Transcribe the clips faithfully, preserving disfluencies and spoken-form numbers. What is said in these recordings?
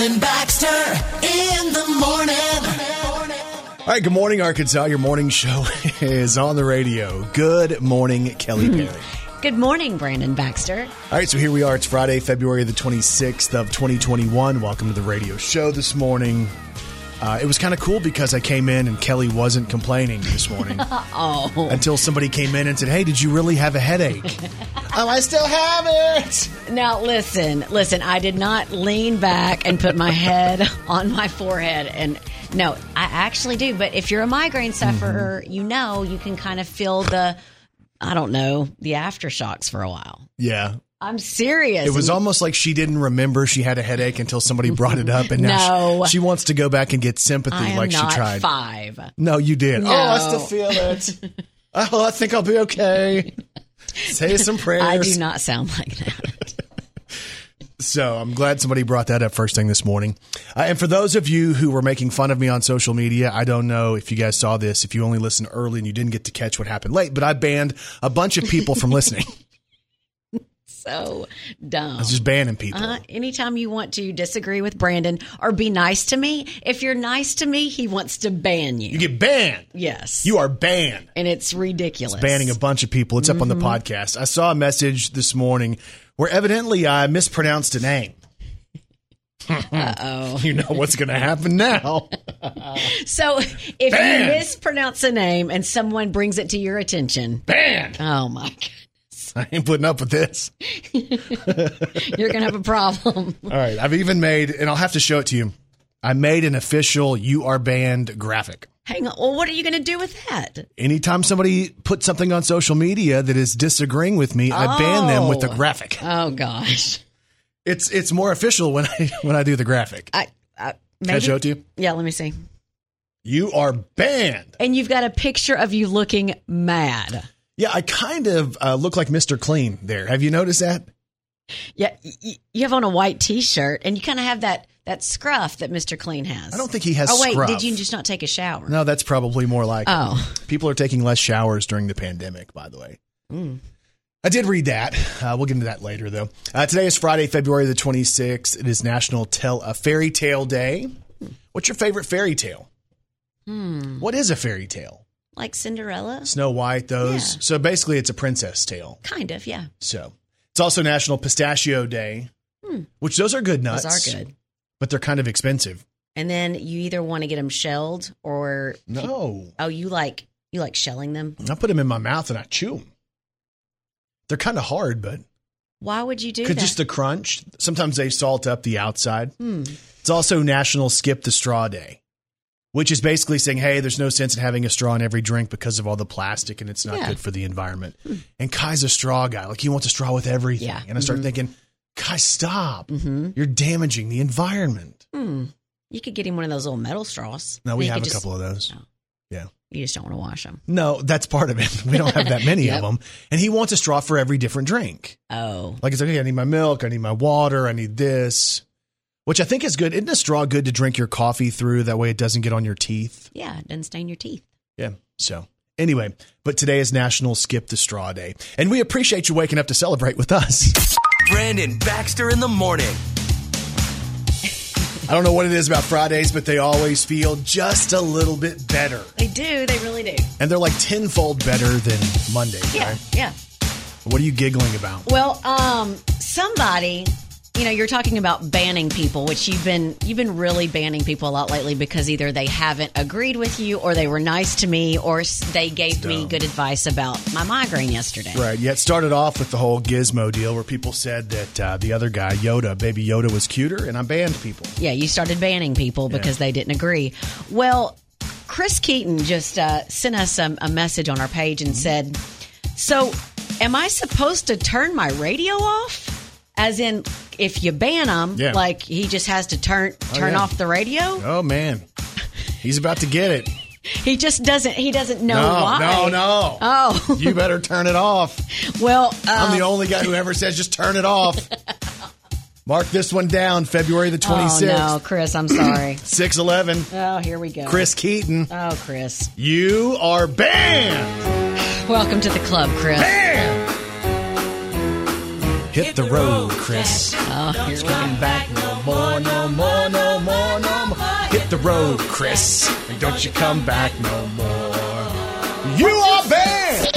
Brandon Baxter in the morning. All right, good morning, Arkansas. Your morning show is on the radio. Good morning, Kelly Perry. Good morning, Brandon Baxter. All right, so here we are. It's Friday, February the twenty-sixth of twenty twenty-one. Welcome to the radio show this morning. Uh, it was kind of cool because I came in and Kelly wasn't complaining this morning. Oh. Until somebody came in and said, hey, did you really have a headache? Oh, I still have it. Now, listen, listen, I did not lean back and put my head on my forehead. And no, I actually do. But if you're a migraine sufferer, mm-hmm. you know, you can kind of feel the, I don't know, the aftershocks for a while. Yeah. I'm serious. It was almost like she didn't remember she had a headache until somebody brought it up, and now no. she, she wants to go back and get sympathy I am like not she tried. Five. No, you did. No. Oh, I still feel it. Oh, I think I'll be okay. Say some prayers. I do not sound like that. So I'm glad somebody brought that up first thing this morning. Uh, and for those of you who were making fun of me on social media, I don't know if you guys saw this, if you only listened early and you didn't get to catch what happened late, but I banned a bunch of people from listening. So dumb. I was just banning people. Uh, anytime you want to disagree with Brandon or be nice to me, if you're nice to me, he wants to ban you. You get banned. Yes. You are banned. And it's ridiculous. It's banning a bunch of people. It's mm-hmm. up on the podcast. I saw a message this morning where evidently I mispronounced a name. Uh-oh. You know what's going to happen now. So if Ban. you mispronounce a name and someone brings it to your attention. Banned. Oh, my God. I ain't putting up with this. You're going to have a problem. All right. I've even made, and I'll have to show it to you, I made an official You Are Banned graphic. Hang on. Well, what are you going to do with that? Anytime somebody puts something on social media that is disagreeing with me, oh. I ban them with the graphic. Oh, gosh. It's it's more official when I when I do the graphic. I, I, maybe, Can I show it to you? Yeah, let me see. You are banned. And you've got a picture of you looking mad. Yeah, I kind of uh, look like Mister Clean there. Have you noticed that? Yeah, y- you have on a white T-shirt, and you kind of have that, that scruff that Mister Clean has. I don't think he has scruff. Oh, wait, scruff. Did you just not take a shower? No, that's probably more like oh. it. People are taking less showers during the pandemic, by the way. Mm. I did read that. Uh, we'll get into that later, though. Uh, today is Friday, February the twenty-sixth. It is National Tell a Fairy Tale Day. What's your favorite fairy tale? Mm. What is a fairy tale? Like Cinderella? Snow White, those. Yeah. So basically it's a princess tale. Kind of, yeah. So it's also National Pistachio Day, hmm. which those are good nuts. Those are good. But they're kind of expensive. And then you either want to get them shelled or... No. Pe- oh, you like you like shelling them? I put them in my mouth and I chew them. They're kind of hard, but... Why would you do that? Just the crunch. Sometimes they salt up the outside. Hmm. It's also National Skip the Straw Day. Which is basically saying, hey, there's no sense in having a straw in every drink because of all the plastic and it's not yeah. good for the environment. Hmm. And Kai's a straw guy. Like, he wants a straw with everything. Yeah. And I start mm-hmm. thinking, Kai, stop. Mm-hmm. You're damaging the environment. Hmm. You could get him one of those little metal straws. No, we have a just, couple of those. No. Yeah. You just don't want to wash them. No, that's part of it. We don't have that many yep. of them. And he wants a straw for every different drink. Oh. Like, it's like, hey, I need my milk. I need my water. I need this. Which I think is good. Isn't a straw good to drink your coffee through? That way it doesn't get on your teeth. Yeah, it doesn't stain your teeth. Yeah. So anyway, but today is National Skip the Straw Day. And we appreciate you waking up to celebrate with us. Brandon Baxter in the morning. I don't know what it is about Fridays, but they always feel just a little bit better. They do. They really do. And they're like tenfold better than Mondays, yeah, right? Yeah. What are you giggling about? Well, um, somebody... You know, you're talking about banning people, which you've been you've been really banning people a lot lately because either they haven't agreed with you or they were nice to me or they gave me good advice about my migraine yesterday. Right. Yeah, it started off with the whole gizmo deal where people said that uh, the other guy, Yoda, Baby Yoda, was cuter, and I banned people. Yeah, you started banning people because yeah. they didn't agree. Well, Chris Keaton just uh, sent us a, a message on our page and mm-hmm. said, so am I supposed to turn my radio off? As in, if you ban him, yeah. like he just has to turn turn oh, yeah. off the radio. Oh man, he's about to get it. He just doesn't. He doesn't know no, why. No, no. Oh, you better turn it off. Well, um, I'm the only guy who ever says just turn it off. Mark this one down, February the twenty-sixth. Oh no, Chris, I'm sorry. Six eleven. Oh, here we go. Chris Keaton. Oh, Chris, you are banned. Welcome to the club, Chris. Banned. Hit the road, Chris. Oh, here we go. Back no more, no more, no hit the road, Chris, and don't you come back no more. You are banned!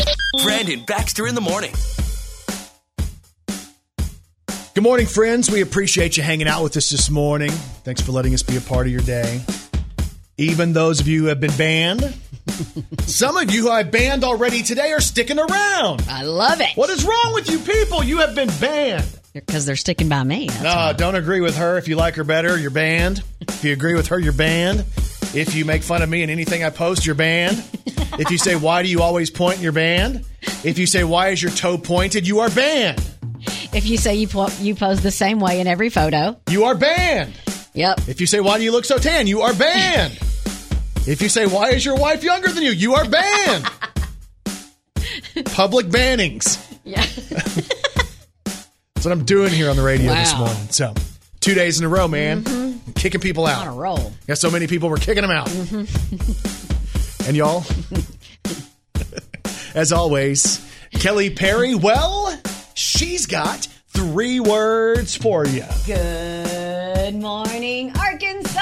Brandon Baxter in the morning. Good morning, friends. We appreciate you hanging out with us this morning. Thanks for letting us be a part of your day. Even those of you who have been banned, some of you who I banned already today are sticking around. I love it. What is wrong with you people? You have been banned. Because they're sticking by me. No, why. Don't agree with her. If you like her better, you're banned. If you agree with her, you're banned. If you make fun of me in anything I post, you're banned. If you say, why do you always point, you're banned. If you say, why is your toe pointed, you are banned. If you say you po- you pose the same way in every photo, you are banned. Yep. If you say, why do you look so tan? You are banned. If you say, why is your wife younger than you? You are banned. Public bannings. Yeah. That's what I'm doing here on the radio wow. this morning. So, two days in a row, man. Mm-hmm. Kicking people out. On a roll. Yeah, so many people were kicking them out. Mm-hmm. And y'all, as always, Kelly Perry, well, she's got three words for you. Good morning, Arkansas!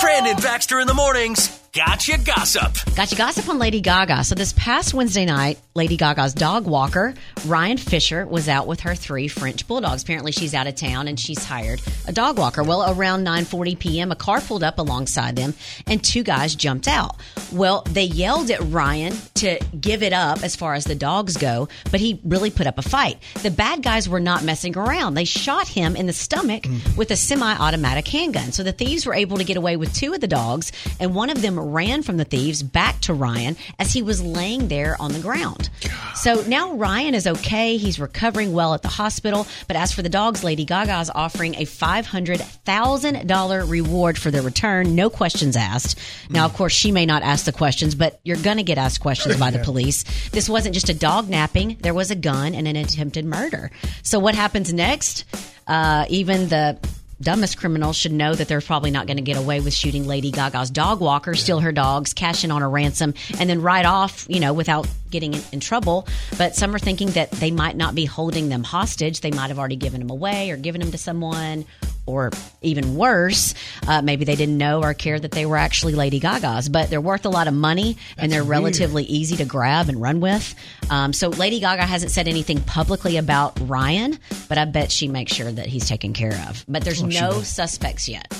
Brandon Baxter in the mornings. Gotcha gossip. Gotcha gossip on Lady Gaga. So this past Wednesday night, Lady Gaga's dog walker, Ryan Fisher, was out with her three French bulldogs. Apparently she's out of town and she's hired a dog walker. Well, around nine forty p.m., a car pulled up alongside them and two guys jumped out. Well, they yelled at Ryan to give it up as far as the dogs go, but he really put up a fight. The bad guys were not messing around. They shot him in the stomach mm. with a semi-automatic handgun. So the thieves were able to get away with two of the dogs, and one of them ran from the thieves back to Ryan as he was laying there on the ground. So now Ryan is okay. He's recovering well at the hospital. But as for the dogs, Lady Gaga is offering a five hundred thousand dollars reward for their return. No questions asked. Now, of course, she may not ask the questions, but you're going to get asked questions by the police. This wasn't just a dog napping. There was a gun and an attempted murder. So what happens next? Uh, even the dumbest criminals should know that they're probably not going to get away with shooting Lady Gaga's dog walker, steal her dogs, cash in on a ransom, and then ride off, you know, without getting in, in trouble. But some are thinking that they might not be holding them hostage. They might have already given them away or given them to someone, or even worse, uh, maybe they didn't know or care that they were actually Lady Gaga's. But they're worth a lot of money, That's and they're weird. relatively easy to grab and run with. Um, so Lady Gaga hasn't said anything publicly about Ryan, but I bet she makes sure that he's taken care of. But there's oh, no suspects yet.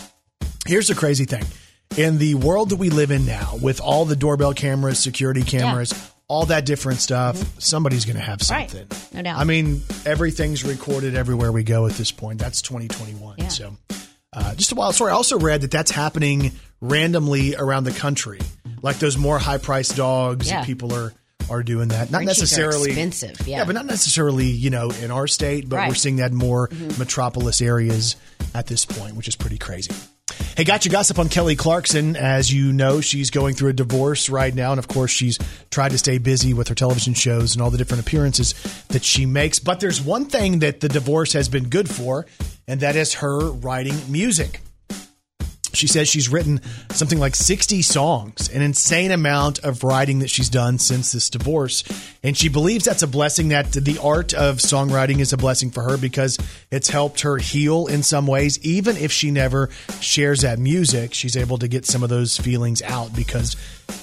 Here's the crazy thing. In the world that we live in now, with all the doorbell cameras, security cameras, yeah. all that different stuff, mm-hmm. somebody's going to have something. Right. No doubt. I mean, everything's recorded everywhere we go at this point. That's twenty twenty-one. Yeah. So uh, just a wild story. I also read that that's happening randomly around the country. Like those more high-priced dogs, yeah. people are, are doing that. Not Frenchies necessarily expensive. Yeah. yeah, but not necessarily, you know, in our state, but right. we're seeing that in more mm-hmm. metropolis areas at this point, which is pretty crazy. Hey, gotcha gossip on Kelly Clarkson. As you know, she's going through a divorce right now. And of course, she's tried to stay busy with her television shows and all the different appearances that she makes. But there's one thing that the divorce has been good for, and that is her writing music. She says she's written something like sixty songs, an insane amount of writing that she's done since this divorce. And she believes that's a blessing, that the art of songwriting is a blessing for her because it's helped her heal in some ways. Even if she never shares that music, she's able to get some of those feelings out because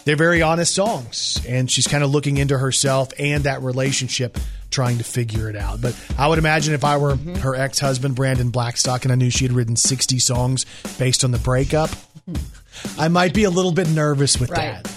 they're very honest songs. And she's kind of looking into herself and that relationship, trying to figure it out. But I would imagine if I were mm-hmm. her ex-husband, Brandon Blackstock, and I knew she had written sixty songs based on the breakup, I might be a little bit nervous with right. that.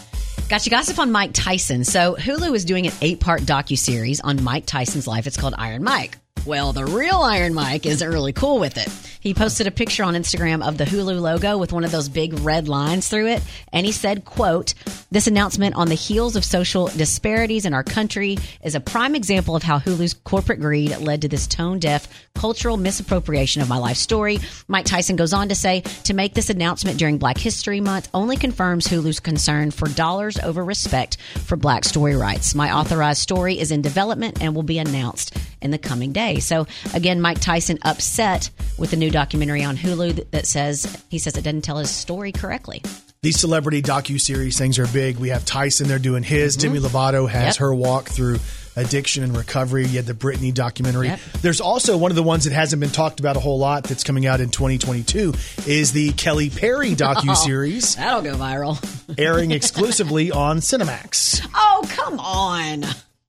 Gotcha gossip on Mike Tyson. So Hulu is doing an eight-part docuseries on Mike Tyson's life. It's called Iron Mike. Well, the real Iron Mike isn't really cool with it. He posted a picture on Instagram of the Hulu logo with one of those big red lines through it, and he said, quote, "This announcement on the heels of social disparities in our country is a prime example of how Hulu's corporate greed led to this tone-deaf cultural misappropriation of my life story." Mike Tyson goes on to say, "To make this announcement during Black History Month only confirms Hulu's concern for dollars over respect for Black story rights. My authorized story is in development and will be announced in the coming days." So, again, Mike Tyson upset with the new documentary on Hulu that says, he says it doesn't tell his story correctly. These celebrity docuseries things are big. We have Tyson, they're doing his. Mm-hmm. Demi Lovato has yep. her walk through addiction and recovery. You had the Britney documentary. Yep. There's also one of the ones that hasn't been talked about a whole lot that's coming out in twenty twenty-two is the Kelly Perry docuseries. Oh, that'll go viral. Airing exclusively on Cinemax. Oh, come on.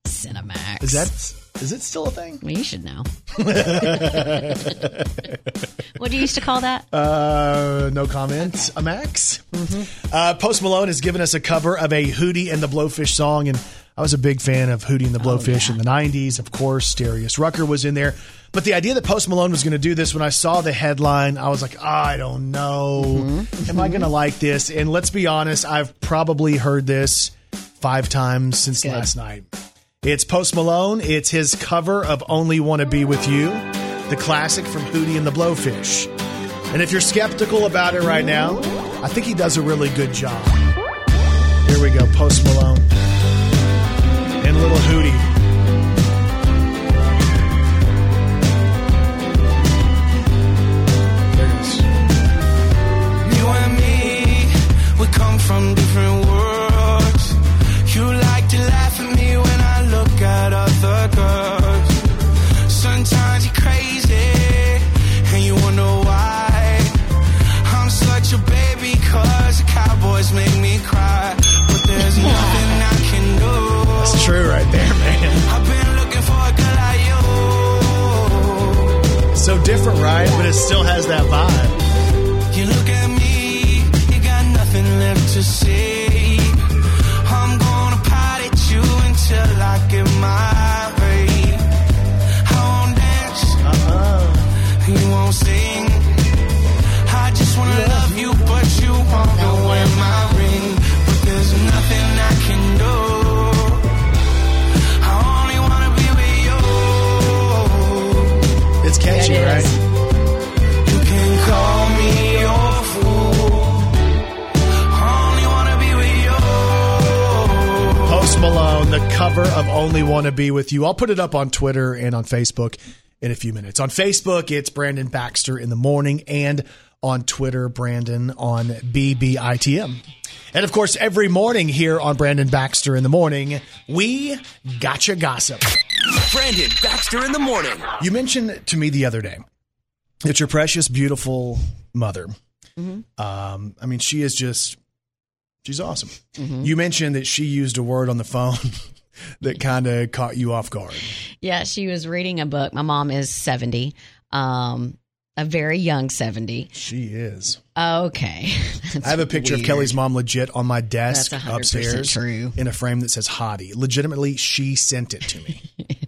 Cinemax. Is that, is it still a thing? Well, you should know. What do you used to call that? Uh, no comments. Okay. A Max. Mm-hmm. Uh, Post Malone has given us a cover of a Hootie and the Blowfish song, and I was a big fan of Hootie and the Blowfish oh, yeah. in the nineties. Of course, Darius Rucker was in there. But the idea that Post Malone was going to do this, when I saw the headline, I was like, oh, I don't know. Mm-hmm. Am mm-hmm. I going to like this? And let's be honest, I've probably heard this five times since Good. last night. It's Post Malone. It's his cover of Only Wanna Be With You, the classic from Hootie and the Blowfish. And if you're skeptical about it right now, I think he does a really good job. Here we go, Post Malone. And Little Hootie. There it is. You and me, we come from different worlds. You like to laugh at me when I look at other girls. Sometimes you're crazy and you wonder why. I'm such a baby cause the Cowboys make me cry. But there's yeah. nothing I can do. That's true right there, man. I've been looking for a girl like you. So different, right? But it still has that vibe. You look at me, you got nothing left to say. I'm gonna pat at you until I get my way. I won't dance, uh-huh. you won't sing. I just wanna yeah. love you, but you won't know where my ring. But there's nothing I can do. I only wanna be with you. It's catchy, yeah, it right? You can call me your fool. Only wanna be with you. Post Malone, the cover of Only Wanna Be With You. I'll put it up on Twitter and on Facebook in a few minutes. On Facebook, it's Brandon Baxter in the morning, and on Twitter, Brandon on B B I T M. And of course, every morning here on Brandon Baxter in the morning, we gotcha gossip. Brandon Baxter in the morning. You mentioned to me the other day that your precious, beautiful mother, mm-hmm. um, I mean, she is just, she's awesome. Mm-hmm. You mentioned that she used a word on the phone that kind of caught you off guard. Yeah, she was reading a book. My mom is seventy, um, a very young seventy. She is. Okay. That's I have a picture weird. of Kelly's mom legit on my desk upstairs true. in a frame that says Hottie. Legitimately, she sent it to me.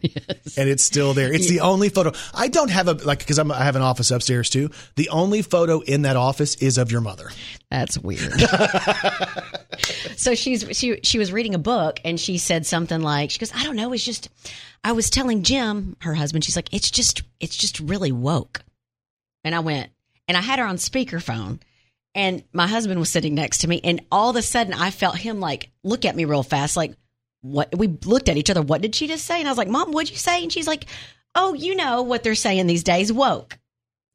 Yes. And it's still there. It's yeah. the only photo. I don't have a, like, because I have an office upstairs too. The only photo in that office is of your mother. That's weird. So she's she she was reading a book, and she said something like, she goes, I don't know, it's just, I was telling Jim, her husband, she's like, it's just it's just really woke. And I went, and I had her on speakerphone, and my husband was sitting next to me, and all of a sudden I felt him like look at me real fast, like, what? We looked at each other. What did she just say? And I was like, Mom, what'd you say? And she's like, oh, you know what they're saying these days, woke.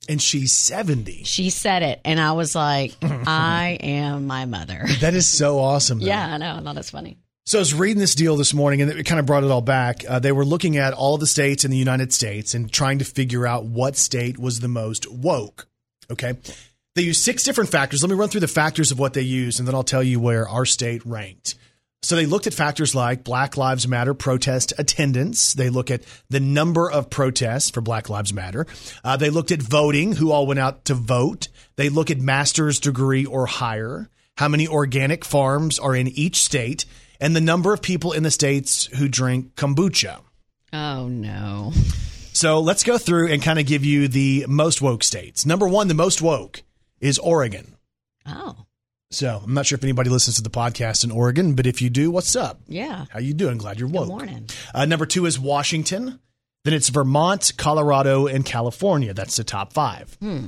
And she's seventy. She said it. And I was like, I am my mother. That is so awesome. Though. Yeah, I know. I thought that's funny. So I was reading this deal this morning, and it kind of brought it all back. Uh, they were looking at all the states in the United States and trying to figure out what state was the most woke. Okay. They used six different factors. Let me run through the factors of what they used, and then I'll tell you where our state ranked. So they looked at factors like Black Lives Matter protest attendance. They look at the number of protests for Black Lives Matter. Uh, they looked at voting, who all went out to vote. They look at master's degree or higher, how many organic farms are in each state, and the number of people in the states who drink kombucha. Oh, no. So let's go through and kind of give you the most woke states. Number one, the most woke is Oregon. Oh. So I'm not sure if anybody listens to the podcast in Oregon, but if you do, what's up? Yeah. How you doing? Glad you're woke. Good morning. Uh, number two is Washington. Then it's Vermont, Colorado, and California. That's the top five. Hmm.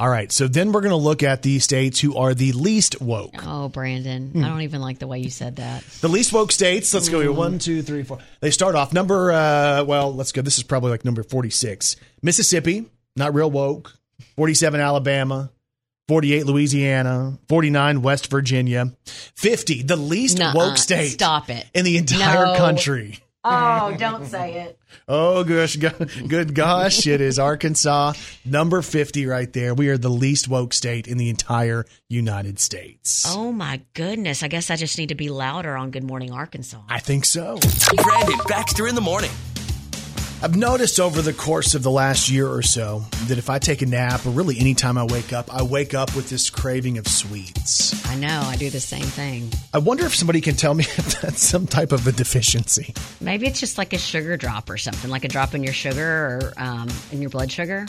All right, so then we're going to look at the states who are the least woke. Oh, Brandon, mm. I don't even like the way you said that. The least woke states, let's mm. go here, one, two, three, four. They start off number, uh, well, let's go, this is probably like number forty-six. Mississippi, not real woke. forty-seven, Alabama. forty-eight, Louisiana. forty-nine, West Virginia. fifty, the least Nuh-uh. woke state Stop it. in the entire no. country. Oh, don't say it. Oh, gosh. Good gosh. It is Arkansas, number fifty right there. We are the least woke state in the entire United States. Oh, my goodness. I guess I just need to be louder on Good Morning Arkansas. I think so. Brandon Baxter in the morning. I've noticed over the course of the last year or so that if I take a nap or really any time I wake up, I wake up with this craving of sweets. I know. I do the same thing. I wonder if somebody can tell me if that's some type of a deficiency. Maybe it's just like a sugar drop or something, like a drop in your sugar or um, in your blood sugar.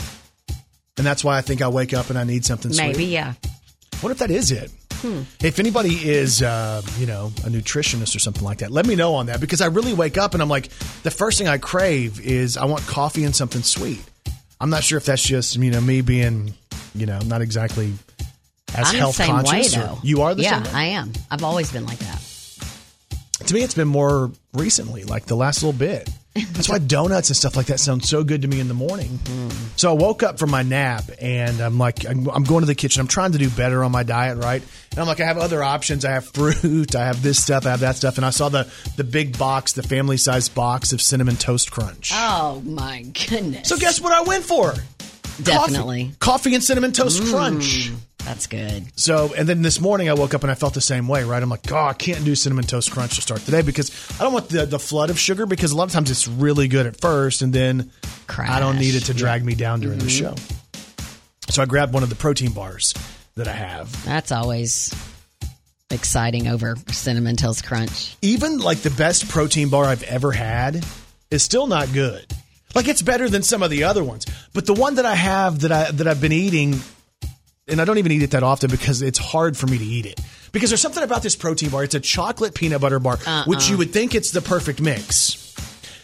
And that's why I think I wake up and I need something Maybe, sweet. Maybe, yeah. I wonder if that is it. Hmm. If anybody is, uh, you know, a nutritionist or something like that, let me know on that, because I really wake up and I'm like, the first thing I crave is I want coffee and something sweet. I'm not sure if that's just, you know, me being, you know, not exactly as I'm health the same conscious. Way, though. You are the yeah, same way? I am. I've always been like that. To me, it's been more recently, like the last little bit. That's why donuts and stuff like that sound so good to me in the morning. Mm-hmm. So I woke up from my nap and I'm like, I'm going to the kitchen. I'm trying to do better on my diet, right? And I'm like, I have other options. I have fruit. I have this stuff. I have that stuff. And I saw the, the big box, the family-sized box of Cinnamon Toast Crunch. Oh, my goodness. So guess what I went for? Definitely. Coffee, coffee and Cinnamon Toast mm, Crunch. That's good. So, and then this morning I woke up and I felt the same way, right? I'm like, oh, I can't do Cinnamon Toast Crunch to start the day because I don't want the, the flood of sugar, because a lot of times it's really good at first and then Crash. I don't need it to drag me down during mm-hmm. the show. So I grabbed one of the protein bars that I have. That's always exciting over Cinnamon Toast Crunch. Even like the best protein bar I've ever had is still not good. Like, it's better than some of the other ones. But the one that I have that, I, that I've been eating, and I don't even eat it that often because it's hard for me to eat it. Because there's something about this protein bar. It's a chocolate peanut butter bar, uh-uh. which you would think it's the perfect mix.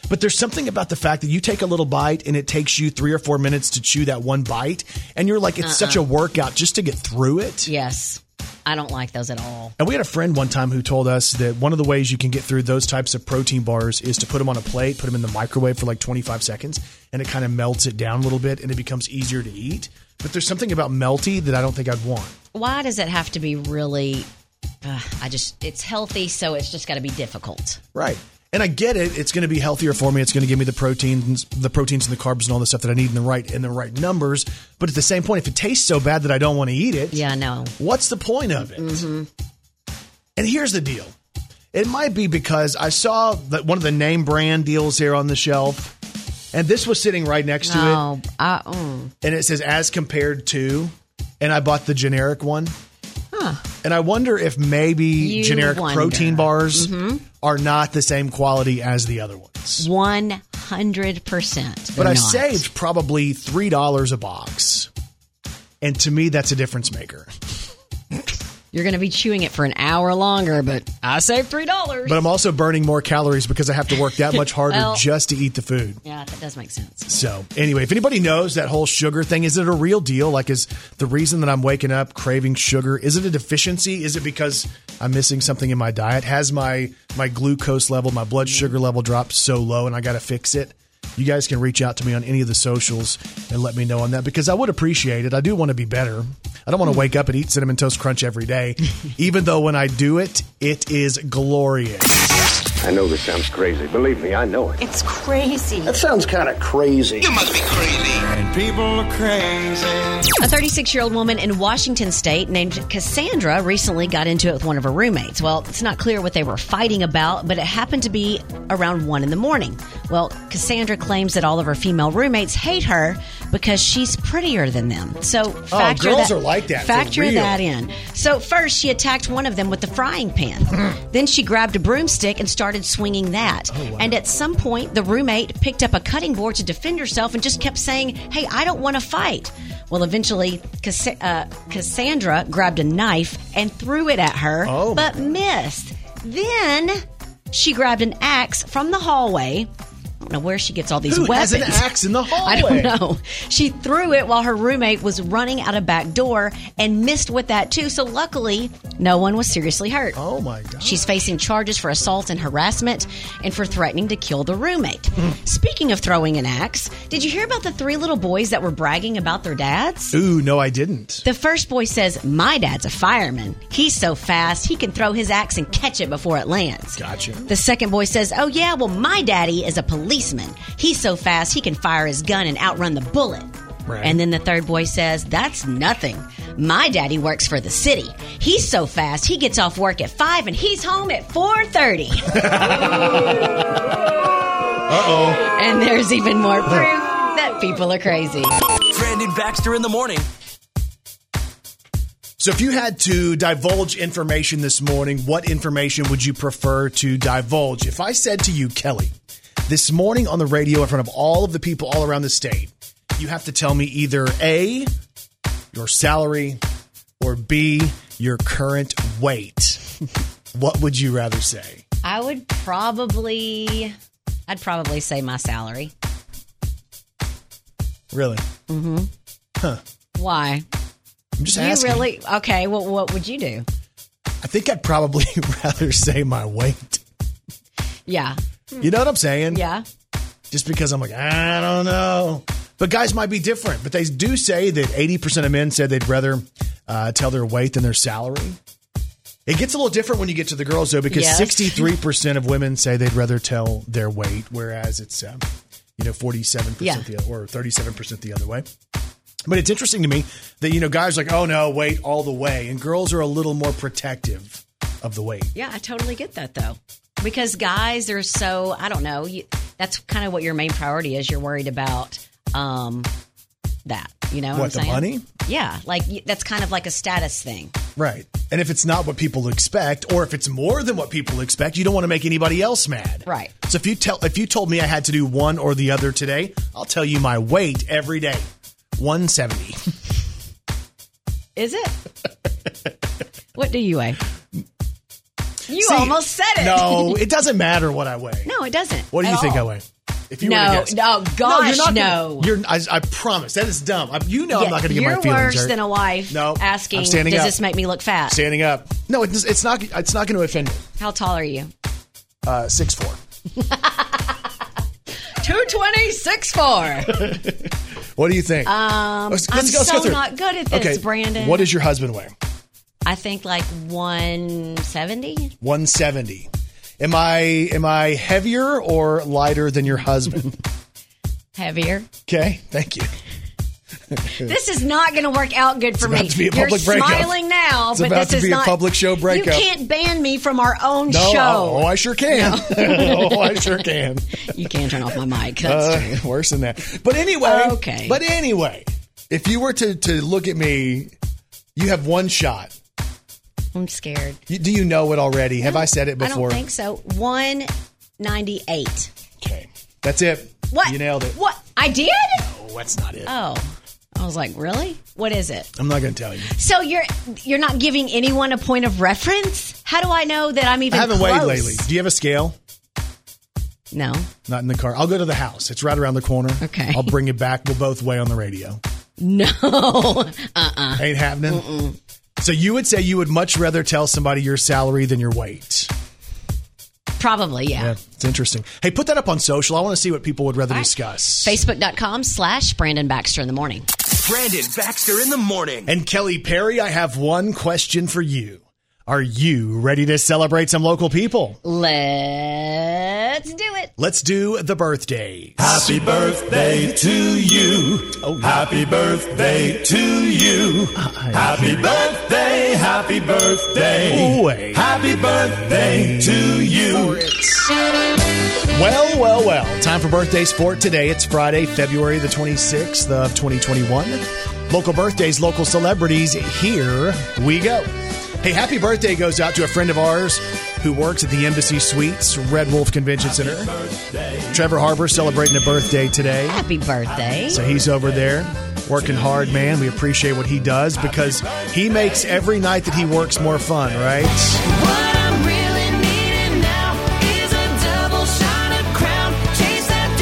But there's something about the fact that you take a little bite and it takes you three or four minutes to chew that one bite. And you're like, it's uh-uh. such a workout just to get through it. Yes. I don't like those at all. And we had a friend one time who told us that one of the ways you can get through those types of protein bars is to put them on a plate, put them in the microwave for like twenty-five seconds, and it kind of melts it down a little bit and it becomes easier to eat. But there's something about melty that I don't think I'd want. Why does it have to be really, uh, I just, it's healthy, so it's just got to be difficult. Right. And I get it. It's going to be healthier for me. It's going to give me the proteins, the proteins and the carbs and all the stuff that I need in the right in the right numbers. But at the same point, if it tastes so bad that I don't want to eat it, yeah, no. What's the point of it? Mm-hmm. And here's the deal. It might be because I saw that one of the name brand deals here on the shelf, and this was sitting right next to no, it, I, mm. and it says as compared to, and I bought the generic one. Huh. And I wonder if maybe you generic wonder. protein bars mm-hmm. are not the same quality as the other ones. one hundred percent. But not. I saved probably three dollars a box. And to me, that's a difference maker. You're going to be chewing it for an hour longer, but I saved three dollars. But I'm also burning more calories because I have to work that much harder well, just to eat the food. Yeah, that does make sense. So anyway, if anybody knows that whole sugar thing, is it a real deal? Like, is the reason that I'm waking up craving sugar, is it a deficiency? Is it because I'm missing something in my diet? Has my, my glucose level, my blood sugar level dropped so low and I got to fix it? You guys can reach out to me on any of the socials and let me know on that, because I would appreciate it. I do want to be better. I don't want to wake up and eat Cinnamon Toast Crunch every day, even though when I do it, it is glorious. I know this sounds crazy. Believe me, I know it. It's crazy. That sounds kind of crazy. You must be crazy. And people are crazy. A thirty-six-year-old woman in Washington State named Cassandra recently got into it with one of her roommates. Well, it's not clear what they were fighting about, but it happened to be around one in the morning. Well, Cassandra claims that all of her female roommates hate her because she's prettier than them. So factor oh, girls that, are like that. Factor that in. So first, she attacked one of them with the frying pan. Then she grabbed a broomstick and started swinging that. Oh, wow. And at some point, the roommate picked up a cutting board to defend herself and just kept saying, hey, I don't want to fight. Well, eventually, Cass- uh, Cassandra grabbed a knife and threw it at her, oh, but missed. Then she grabbed an axe from the hallway I don't know where she gets all these Who weapons. Who has an axe in the hallway? I don't know. She threw it while her roommate was running out a back door and missed with that too. So luckily, no one was seriously hurt. Oh my God! She's facing charges for assault and harassment, and for threatening to kill the roommate. Speaking of throwing an axe, did you hear about the three little boys that were bragging about their dads? Ooh, no, I didn't. The first boy says, "My dad's a fireman. He's so fast he can throw his axe and catch it before it lands." Gotcha. The second boy says, "Oh yeah, well my daddy is a police." He's so fast he can fire his gun and outrun the bullet. Right. And then the third boy says, "That's nothing. My daddy works for the city. He's so fast he gets off work at five and he's home at four thirty. Uh-oh. And there's even more proof that people are crazy. Brandon Baxter in the morning. So if you had to divulge information this morning, what information would you prefer to divulge? If I said to you, Kelly, this morning on the radio in front of all of the people all around the state, you have to tell me either A, your salary, or B, your current weight. What would you rather say? I would probably, I'd probably say my salary. Really? Mm-hmm. Huh. Why? I'm just asking. You really? Okay, well, what would you do? I think I'd probably rather say my weight. Yeah. You know what I'm saying? Yeah. Just because I'm like, I don't know. But guys might be different. But they do say that eighty percent of men said they'd rather uh, tell their weight than their salary. It gets a little different when you get to the girls, though, because yes. sixty-three percent of women say they'd rather tell their weight, whereas it's, um, you know, forty-seven percent yeah. the, or thirty-seven percent the other way. But it's interesting to me that, you know, guys are like, oh, no, weight all the way. And girls are a little more protective of the weight. Yeah, I totally get that, though. Because guys are so, I don't know, you, that's kind of what your main priority is. You're worried about um, that, you know what, what I'm saying? What, the money? Yeah, like that's kind of like a status thing. Right. And if it's not what people expect, or if it's more than what people expect, you don't want to make anybody else mad. Right. So if you tell, if you told me I had to do one or the other today, I'll tell you my weight every day. one seventy. Is it? What do you weigh? You See, almost said it. No, it doesn't matter what I weigh. No, it doesn't. What do you all. think I weigh? If you no, were to guess. No, gosh, no. You're not no. Gonna, you're, I, I promise. That is dumb. I, you know yeah, I'm not going to get my feelings hurt. You're worse than a wife no, asking, does up. this make me look fat? Standing up. No, it, it's not It's not going to offend me. How tall are you? Uh, six foot four. two twenty, six foot four. What do you think? Um, let's, let's I'm go, let's so go not good at this, okay, Brandon. What does your husband weigh? I think like one seventy. one seventy. Am I am I heavier or lighter than your husband? Heavier. Okay, thank you. This is not going to work out good for it's about me. To be a public You're breakup. Smiling now, it's but about this to is be not a public show breakup. You can't ban me from our own no, show. Oh, I sure can. No. Oh, I sure can. You can't turn off my mic. That's uh, worse than that. But anyway. Okay. But anyway, if you were to to look at me, you have one shot. I'm scared. You, do you know it already? Have I, I said it before? I don't think so. one ninety-eight. Okay. That's it. What? You nailed it. What? I did? No, that's not it. Oh. I was like, really? What is it? I'm not going to tell you. So you're you're not giving anyone a point of reference? How do I know that I'm even I haven't close? weighed lately. Do you have a scale? No. Not in the car. I'll go to the house. It's right around the corner. Okay. I'll bring it back. We'll both weigh on the radio. No. Uh-uh. Ain't happening? Mm-mm. So you would say you would much rather tell somebody your salary than your weight? Probably, yeah. Yeah, it's interesting. Hey, put that up on social. I want to see what people would rather right. discuss. Facebook.com slash Brandon Baxter in the morning. Brandon Baxter in the morning. And Kelly Perry, I have one question for you. Are you ready to celebrate some local people? Let's do it. Let's do the birthdays. Happy birthday to you. Oh, happy birthday to you. I, I, happy birthday, happy birthday. Boy. Happy birthday to you. Well, well, well. Time for birthdays for today. It's Friday, February the twenty-sixth of twenty twenty-one. Local birthdays, local celebrities. Here we go. Hey, happy birthday goes out to a friend of ours who works at the Embassy Suites, Red Wolf Convention happy Center. Birthday. Trevor Harper celebrating a birthday today. Happy birthday. So he's over there working hard, man. We appreciate what he does because he makes every night that he works more fun, right? What I'm really needing now is a double shot of Crown. Chase that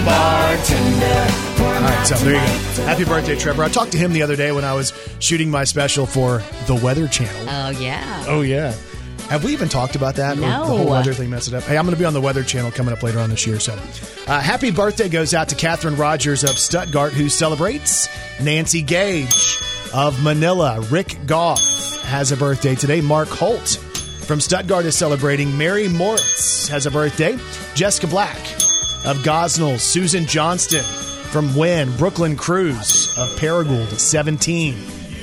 Happy bartender. All right, so there you go. Happy birthday, Trevor. I talked to him the other day when I was shooting my special for the Weather Channel. Oh, yeah. Oh, yeah. Have we even talked about that? No. Or the whole weather thing messed it up. Hey, I'm going to be on the Weather Channel coming up later on this year. So, uh, happy birthday goes out to Catherine Rogers of Stuttgart, who celebrates. Nancy Gage of Manila. Rick Goff has a birthday today. Mark Holt from Stuttgart is celebrating. Mary Moritz has a birthday. Jessica Black of Gosnell. Susan Johnston from Wynn. Brooklyn Cruz of Paragould at seventeen.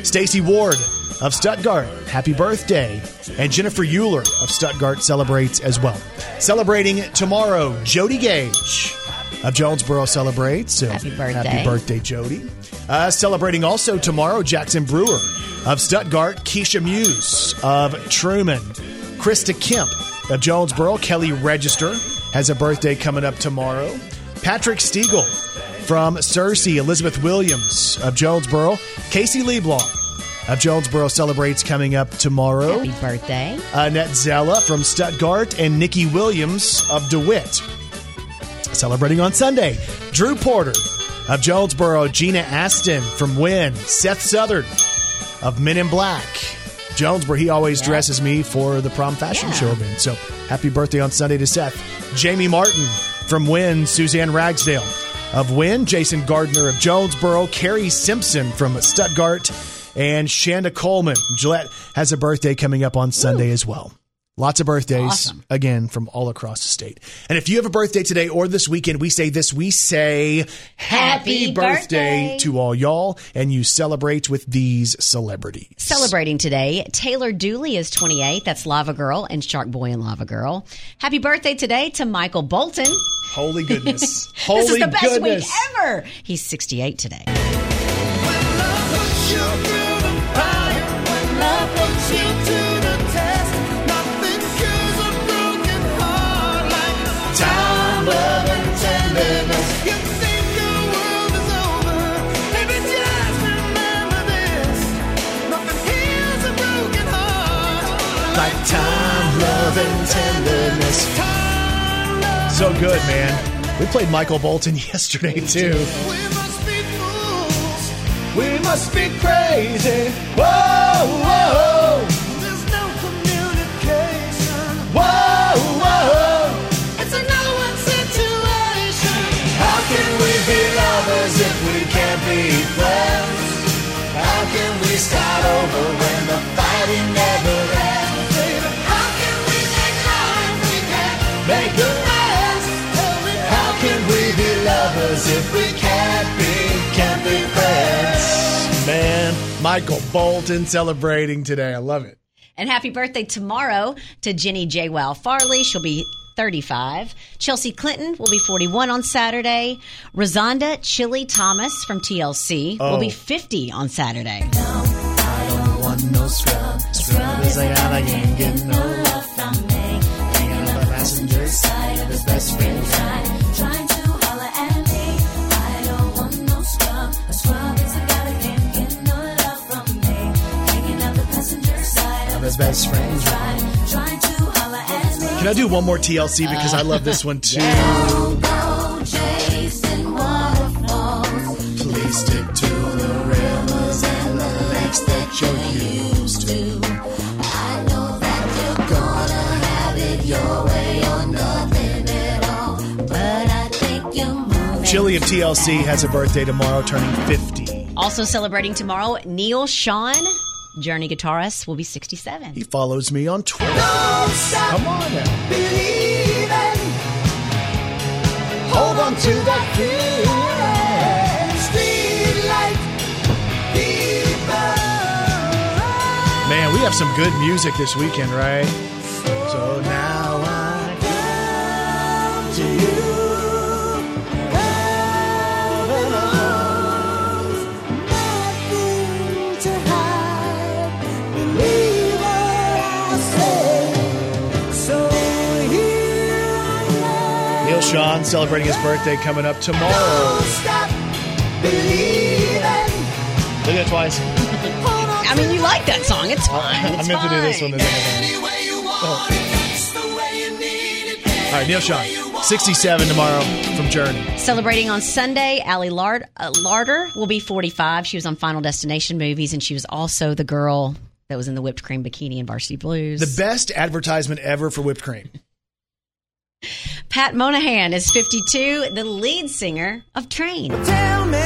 Stacy Ward of Stuttgart, happy birthday. And Jennifer Euler of Stuttgart celebrates as well. Celebrating tomorrow, Jody Gage of Jonesboro celebrates. So happy birthday. Happy birthday, Jody. Uh, celebrating also tomorrow, Jackson Brewer of Stuttgart, Keisha Muse of Truman, Krista Kemp of Jonesboro, Kelly Register has a birthday coming up tomorrow. Patrick Stegall from Searcy, Elizabeth Williams of Jonesboro, Casey LeBlanc of Jonesboro celebrates coming up tomorrow. Happy birthday. Annette Zella from Stuttgart and Nikki Williams of DeWitt celebrating on Sunday. Drew Porter of Jonesboro, Gina Aston from Wynn, Seth Southern of Men in Black. Jonesboro, he always yeah. dresses me for the prom fashion yeah. show event. So happy birthday on Sunday to Seth. Jamie Martin from Wynn, Suzanne Ragsdale of Wynn, Jason Gardner of Jonesboro, Carrie Simpson from Stuttgart, and Shanda Coleman, Gillette, has a birthday coming up on Sunday Ooh. as well. Lots of birthdays, awesome. Again, from all across the state. And if you have a birthday today or this weekend, we say this, we say happy, happy birthday. birthday to all y'all, and you celebrate with these celebrities. Celebrating today, Taylor Dooley is twenty-eight. That's Lava Girl and Shark Boy and Lava Girl. Happy birthday today to Michael Bolton. Holy goodness. Holy goodness. This is the best goodness. week ever. He's sixty-eight today. When love puts you you to the test, nothing cures a broken heart like time, love, and tenderness. You think your world is over, baby, just remember this. Nothing heals a broken heart like time, love, and tenderness. So good, man. We played Michael Bolton yesterday, too. We must be fools. We must be crazy. Whoa, whoa. Whoa, whoa, it's a no-win situation. How can we be lovers if we can't be friends? How can we start over when the fighting never ends? Baby, how can we make love if we can't make a rest? How can we be lovers if we can't be, can't be friends? Man, Michael Bolton celebrating today. I love it. And happy birthday tomorrow to Jenny J. Wow Farley. She'll be thirty-five. Chelsea Clinton will be forty-one on Saturday. Rosanda Chili Thomas from T L C oh. will be fifty on Saturday. No, I don't want no scrub. Scrub is like I can't get no love from me. Hanging on the passenger side of his best friend's side. Trying to holler at me. I don't want no scrub. A scrub is like I can't get no love from me. Hanging on the passenger side. His best friend. Can I do one more T L C because I love this one too? Go, go, chasing waterfalls. Please stick to the rivers and the lakes that you're used to. I know that you're gonna have it your way or nothing at all, but I think you're moving. Chili of T L C has a birthday tomorrow, turning fifty. Also celebrating tomorrow, Neil Sean, Journey guitarist, will be sixty-seven. He follows me on Twitter. Don't stop. Come on now. Believing. Hold on to that feeling. Street light. People. Man, we have some good music this weekend, right? So, so now I come to you. Sean celebrating his birthday coming up tomorrow. Don't stop believing. Look at it twice. I mean, you like that song. It's fine. I meant to do this one. This All right, Neil Sean sixty-seven tomorrow from Journey. Celebrating on Sunday, Allie Lard- uh, Larder will be forty-five. She was on Final Destination movies, and she was also the girl that was in the whipped cream bikini in Varsity Blues. The best advertisement ever for whipped cream. Pat Monahan is fifty-two, the lead singer of Train. Tell me,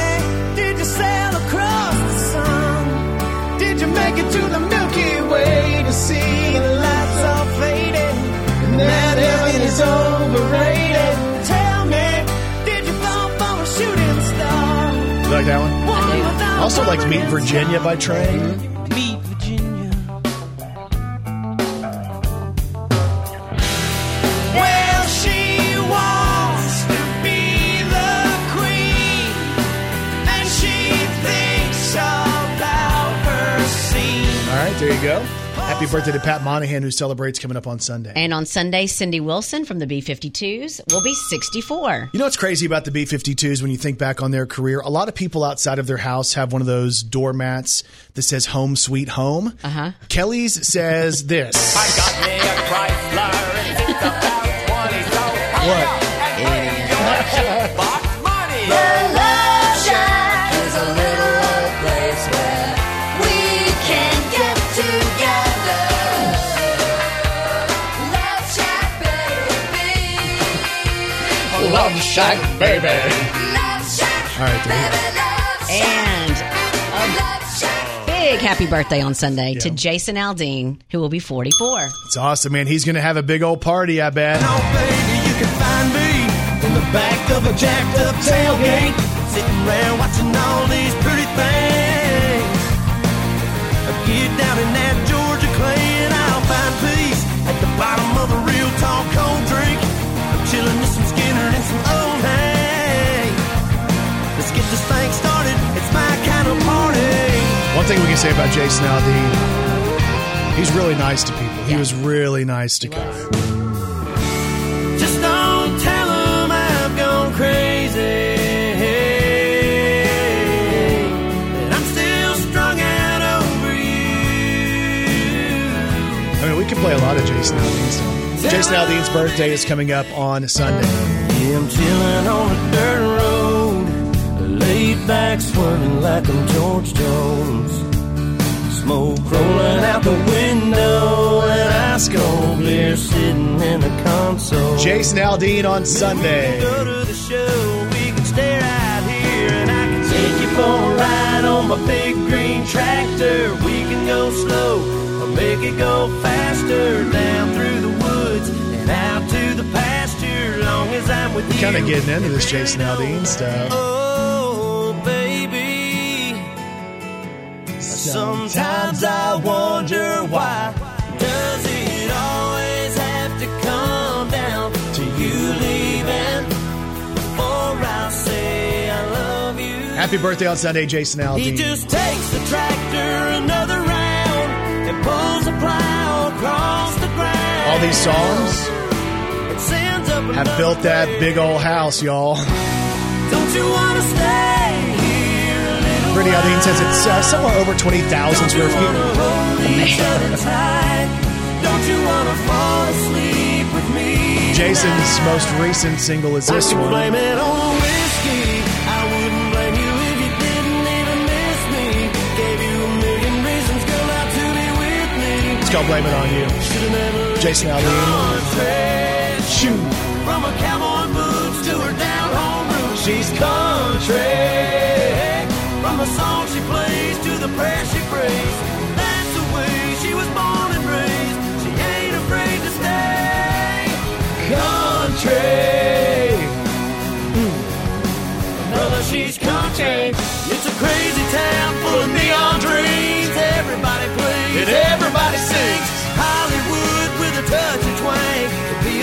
did you sail across the sun? Did you make it to the Milky Way to see the lights all faded? And that heaven is overrated. Tell me, did you fall for a shooting star? You like that one? I do. Also liked Meet Virginia by Train. Meet Virginia. Well, she wants to be the queen, and she thinks about her scene. All right, there you go. Happy birthday to Pat Monahan, who celebrates coming up on Sunday. And on Sunday, Cindy Wilson from the B fifty-twos will be sixty-four. You know what's crazy about the B fifty-twos when you think back on their career? A lot of people outside of their house have one of those doormats that says home sweet home. Uh-huh. Kelly's says this. I got me a Chrysler and it's about twenty dollars. What? Idiot. Box money. The Love Shack is a little old place where we can get together. Love Shack, baby. Love Shack, all right, baby. Love Shack, and a Love Shack. Big happy birthday on Sunday yeah. to Jason Aldean, who will be forty-four. It's awesome, man. He's going to have a big old party, I bet. Oh, baby, you can find me in the back of a jacked-up tailgate, sitting around watching all these pretty things. I get down in that Georgia clay, and I'll find peace at the bottom of a real tall cold drink. I'm chilling with some Skinner and some old hay. Let's get this thing started. It's my kind of party. One thing we can say about Jason Aldean, he's really nice to people. Yeah. He was really nice to guys. Just don't tell him I've gone crazy. And I'm still strung out over you. I mean, we could play a lot of Jason Aldean stuff. Jason Aldean's birthday is coming up on Sunday. Yeah, I'm chilling on a dirt road, laid back, swerving like I'm George Jones. Smoke rolling out the window, and ice cold beer sitting in the console. Jason Aldean on Sunday. We can go to the show, we can stay right here, and I can take you for a ride on my big green tractor. We can go slow, or make it go faster down through the. Out to the pasture, long as I'm with you. Kind of getting into this Jason Aldean stuff. Oh, baby. Sometimes I wonder why. Does it always have to come down to you leaving before I say I love you? Happy birthday on Sunday, Jason Aldean. He just takes the tractor another round and pulls a plow across the ground. All these songs have built that big old house, y'all. Don't you want to stay here? Brittany Aldean says it's uh, somewhere over twenty thousand square feet. Don't you want to fall asleep with me? Jason's most recent single is this one. Blame it on whiskey. I wouldn't blame you if you didn't even miss me. Gave you a million reasons, girl, out to be with me. It's called Blame It On You. Jason Aldean. Shoot. From her cowboy boots to her down home roots, she's country. From the song she plays to the prayer she prays, that's the way she was born and raised. She ain't afraid to stay country. Mm. Brother, she's country. It's a crazy town full of neon dreams. Everybody plays and everybody sings. Hollywood with a touch of twang.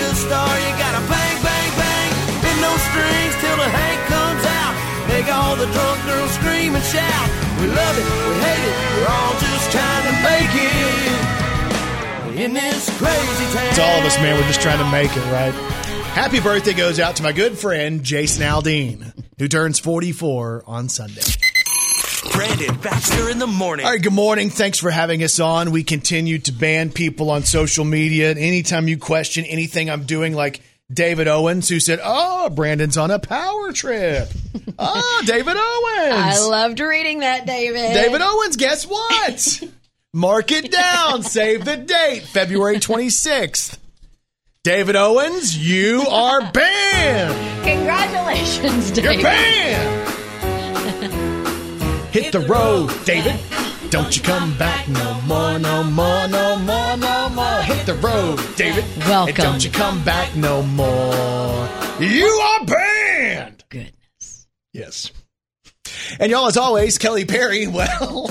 Star, you gotta bang, bang, bang, bend those strings till the Hank comes out. Make all the drunk girls scream and shout. We love it, we hate it, we're all just trying to make it in this crazy town. It's all of us, man, we're just trying to make it, right? Happy birthday goes out to my good friend, Jason Aldean, who turns forty-four on Sunday. Brandon Baxter in the morning. All right, good morning. Thanks for having us on. We continue to ban people on social media. And anytime you question anything I'm doing, like David Owens, who said, oh, Brandon's on a power trip. Oh, David Owens. I loved reading that, David. David Owens, guess what? Mark it down. Save the date. February twenty-sixth. David Owens, you are banned. Congratulations, David. You're banned. Hit the road, David. Don't you come back no more, no more, no more, no more. Hit the road, David. Welcome. And don't you come back no more. You are banned. Goodness. Yes. And y'all, as always, Kelly Perry, well,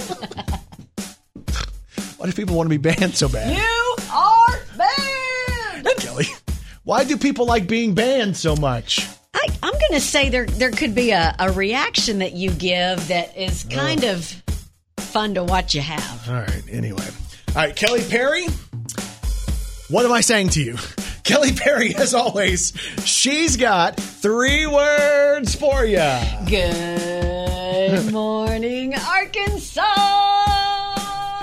why do people want to be banned so bad? You are banned. And Kelly, why do people like being banned so much? I, I'm going to say there, there could be a, a reaction that you give that is kind oh. of... fun to watch you have. All right. Anyway. All right. Kelly Perry, what am I saying to you? Kelly Perry, as always, she's got three words for you. Good morning, Arkansas.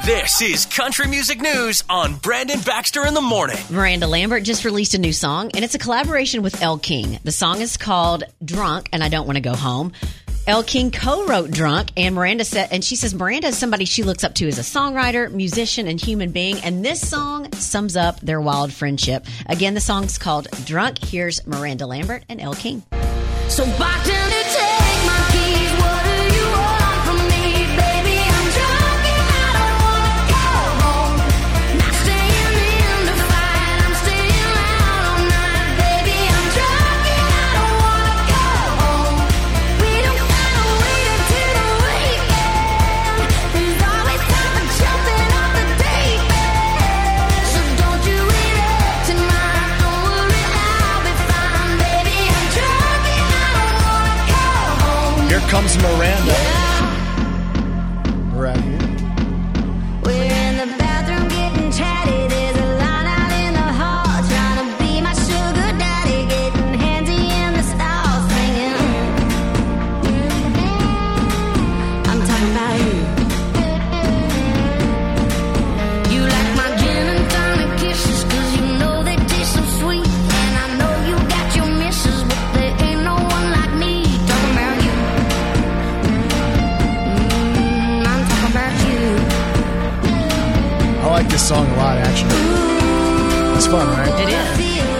This is Country Music News on Brandon Baxter in the Morning. Miranda Lambert just released a new song, and it's a collaboration with Elle King. The song is called Drunk and I Don't Want to Go Home. Elle King co-wrote Drunk, and Miranda said, and she says Miranda is somebody she looks up to as a songwriter, musician, and human being, and this song sums up their wild friendship. Again, the song's called Drunk. Here's Miranda Lambert and Elle King. So why do you take my keys? What do you want from me? Baby, I'm drunk and I don't want to go home. Not staying in the fight, I'm staying out all night. Baby, I'm drunk and I don't want to go home. We don't Here comes Miranda. Yeah. Right here. We're in the bathroom getting chatty. There's a line out in the hall. Trying to be my sugar daddy. Getting handy in the stall. Singing. I'm talking about you. You like my gin and tonic kisses. Cause you know they taste so sweet. And I know you got your missus. But there ain't no one like me. I like this song a lot, actually. It's fun, right? It is.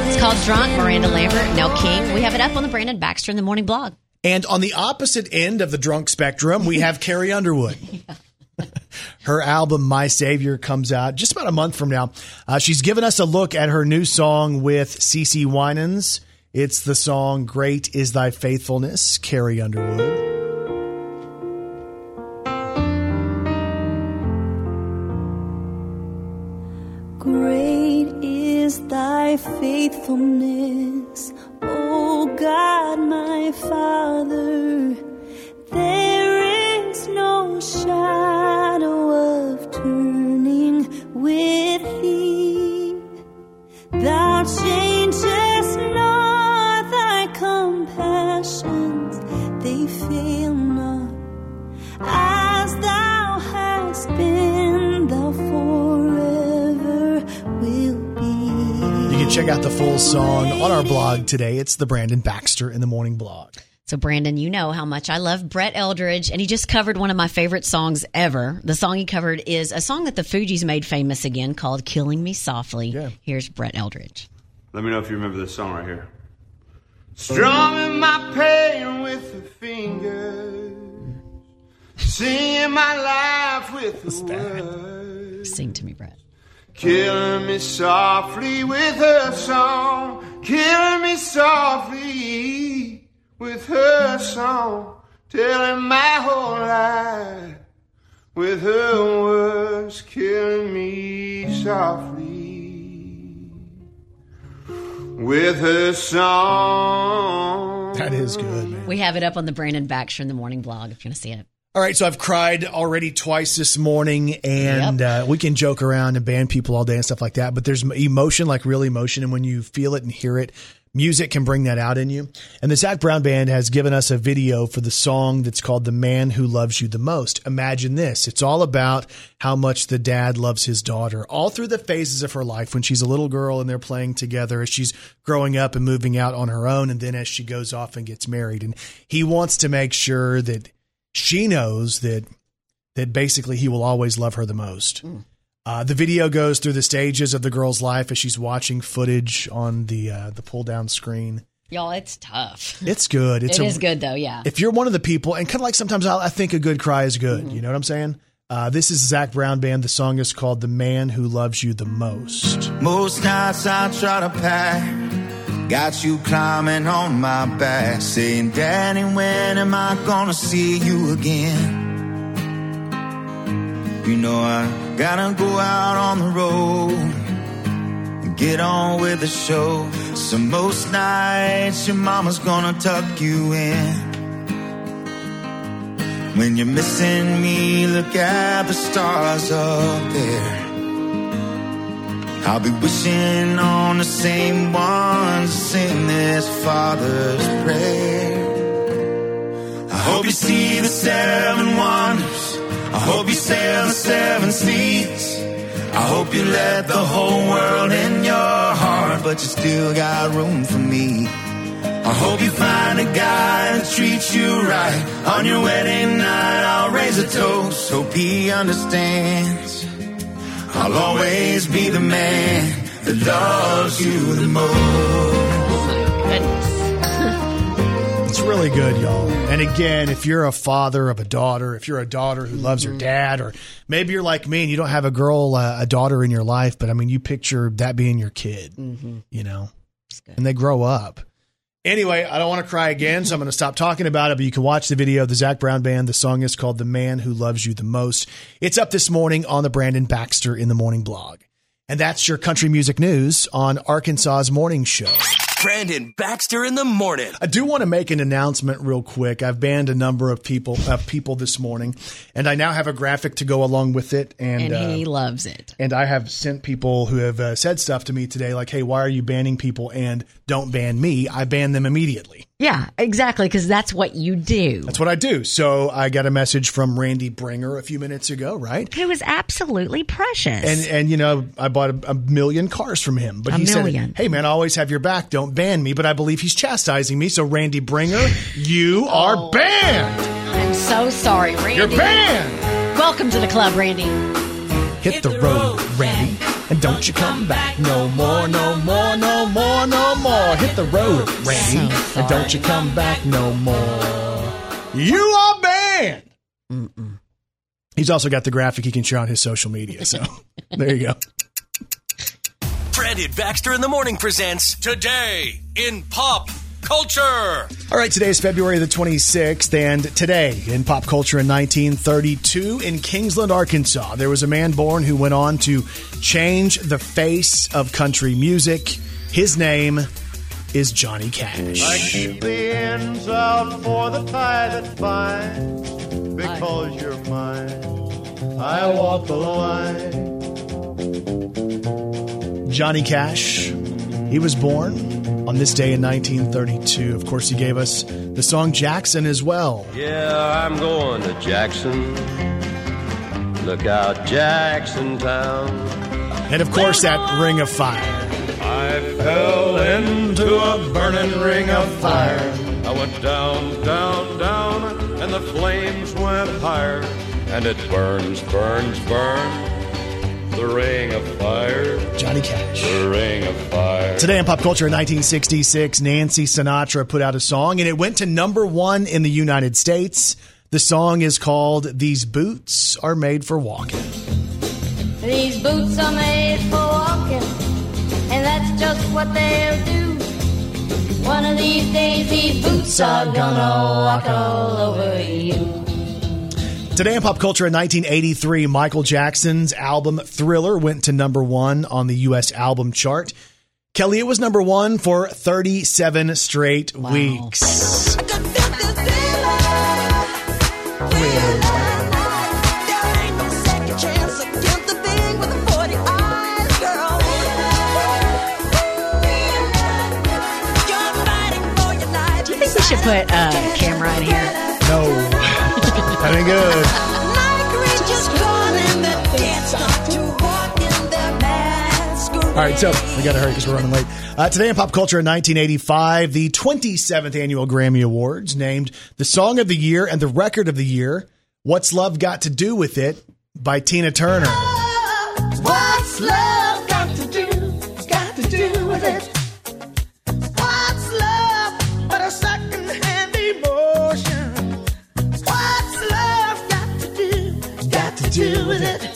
It's called Drunk, Miranda Lambert, and Elle King. We have it up on the Brandon Baxter in the Morning blog. And on the opposite end of the drunk spectrum, we have Carrie Underwood. Yeah. Her album, My Savior, comes out just about a month from now. Uh, she's given us a look at her new song with CeCe Winans. It's the song, Great Is Thy Faithfulness, Carrie Underwood. Great is thy faithfulness, O God, my Father. There is no shadow of turning with thee. Thou changest not thy compassions, they fail not. As thou hast been, thou forever will be. You can check out the full song on our blog today. It's the Brandon Baxter in the Morning blog. So, Brandon, you know how much I love Brett Eldredge, and he just covered one of my favorite songs ever. The song he covered is a song that the Fugees made famous again called Killing Me Softly. Yeah. Here's Brett Eldredge. Let me know if you remember this song right here. Strumming my pain with a finger. Singing my life with words. Sing to me, Brett. Killing me softly with her song. Killing me softly with her song. Telling my whole life with her words. Killing me softly with her song. That is good, man. We have it up on the Brandon Baxter in the Morning blog if you want to see it. All right, so I've cried already twice this morning, and yep. uh, we can joke around and ban people all day and stuff like that, but there's emotion, like real emotion, and when you feel it and hear it, music can bring that out in you. And the Zac Brown Band has given us a video for the song that's called The Man Who Loves You the Most. Imagine this. It's all about how much the dad loves his daughter all through the phases of her life, when she's a little girl and they're playing together, as she's growing up and moving out on her own, and then as she goes off and gets married. And he wants to make sure that she knows that that basically he will always love her the most. Mm. Uh, the video goes through the stages of the girl's life as she's watching footage on the uh, the pull down screen. Y'all, it's tough. It's good. It's it a, is good though. Yeah. If you're one of the people, and kind of like sometimes I'll, I think a good cry is good. Mm-hmm. You know what I'm saying? Uh, this is Zac Brown Band. The song is called "The Man Who Loves You the Most." Most nights I try to pack, got you climbing on my back, saying, "Daddy, when am I gonna see you again? You know I gotta go out on the road and get on with the show. So most nights your mama's gonna tuck you in. When you're missing me, look at the stars up there. I'll be wishing on the same ones to sing this Father's prayer. I hope you see the seven wonders, I hope you sail the seven seas, I hope you let the whole world in your heart, but you still got room for me. I hope you find a guy that treats you right. On your wedding night I'll raise a toast. Hope he understands. I'll always be the man that loves you the most." Oh my goodness. It's really good, y'all. And again, if you're a father of a daughter, if you're a daughter who loves her dad, or maybe you're like me and you don't have a girl, uh, a daughter in your life, but I mean, you picture that being your kid, mm-hmm. you know, and they grow up. Anyway, I don't want to cry again, so I'm going to stop talking about it, but you can watch the video of the Zac Brown Band. The song is called "The Man Who Loves You the Most." It's up this morning on the Brandon Baxter in the Morning blog. And that's your country music news on Arkansas's Morning Show. Brandon Baxter in the Morning. I do want to make an announcement real quick. I've banned a number of people uh, people this morning, and I now have a graphic to go along with it. And, and he uh, loves it. And I have sent people who have uh, said stuff to me today like, "Hey, why are you banning people?" And don't ban me. I ban them immediately. Yeah, exactly, because that's what you do. That's what I do. So I got a message from Randy Bringer a few minutes ago, right? Who is absolutely precious. And, and you know, I bought a, a million cars from him. But a he million. said, "Hey, man, I always have your back. Don't ban me." But I believe he's chastising me. So, Randy Bringer, you oh. are banned. I'm so sorry, Randy. You're banned. Welcome to the club, Randy. Hit, Hit the, the road, road, Randy. And don't you come back no more, no more, no more, no more. Hit the road, Randy. So and don't you come back no more. You are banned. Mm-mm. He's also got the graphic he can share on his social media. So there you go. Brandon Baxter in the Morning presents Today in Pop Culture. All right, today is February the twenty-sixth, and today in pop culture in nineteen thirty-two in Kingsland, Arkansas, there was a man born who went on to change the face of country music. His name is Johnny Cash. I keep the ends out for the tie that binds, because you're mine, I walk the line. Johnny Cash, he was born on this day in nineteen thirty-two. Of course, he gave us the song Jackson as well. Yeah, I'm going to Jackson. Look out, Jackson Town. And of course, that Ring of Fire. I fell into a burning ring of fire. I went down, down, down, and the flames went higher. And it burns, burns, burns. The Ring of Fire. Johnny Cash. The Ring of Fire. Today in pop culture in nineteen sixty-six, Nancy Sinatra put out a song, and it went to number one in the United States. The song is called "These Boots Are Made for Walking." These boots are made for walking, and that's just what they'll do. One of these days, these boots are gonna walk all over you. Today in pop culture in nineteen eighty-three, Michael Jackson's album Thriller went to number one on the U S album chart. Kelly, it was number one for thirty-seven straight wow. weeks. I can feel this thriller, thriller. There ain't no second chance against the thing with the forty eyes, girl. put a uh, camera in here? No. That ain't good. All right, so we got to hurry because we're running late. Uh, today in pop culture in nineteen eighty-five, the twenty-seventh Annual Grammy Awards named the Song of the Year and the Record of the Year, What's Love Got to Do With It by Tina Turner. Oh, what's love got to do, got to do with it? What's love but a second-hand emotion? What's love got to do, got to do with it?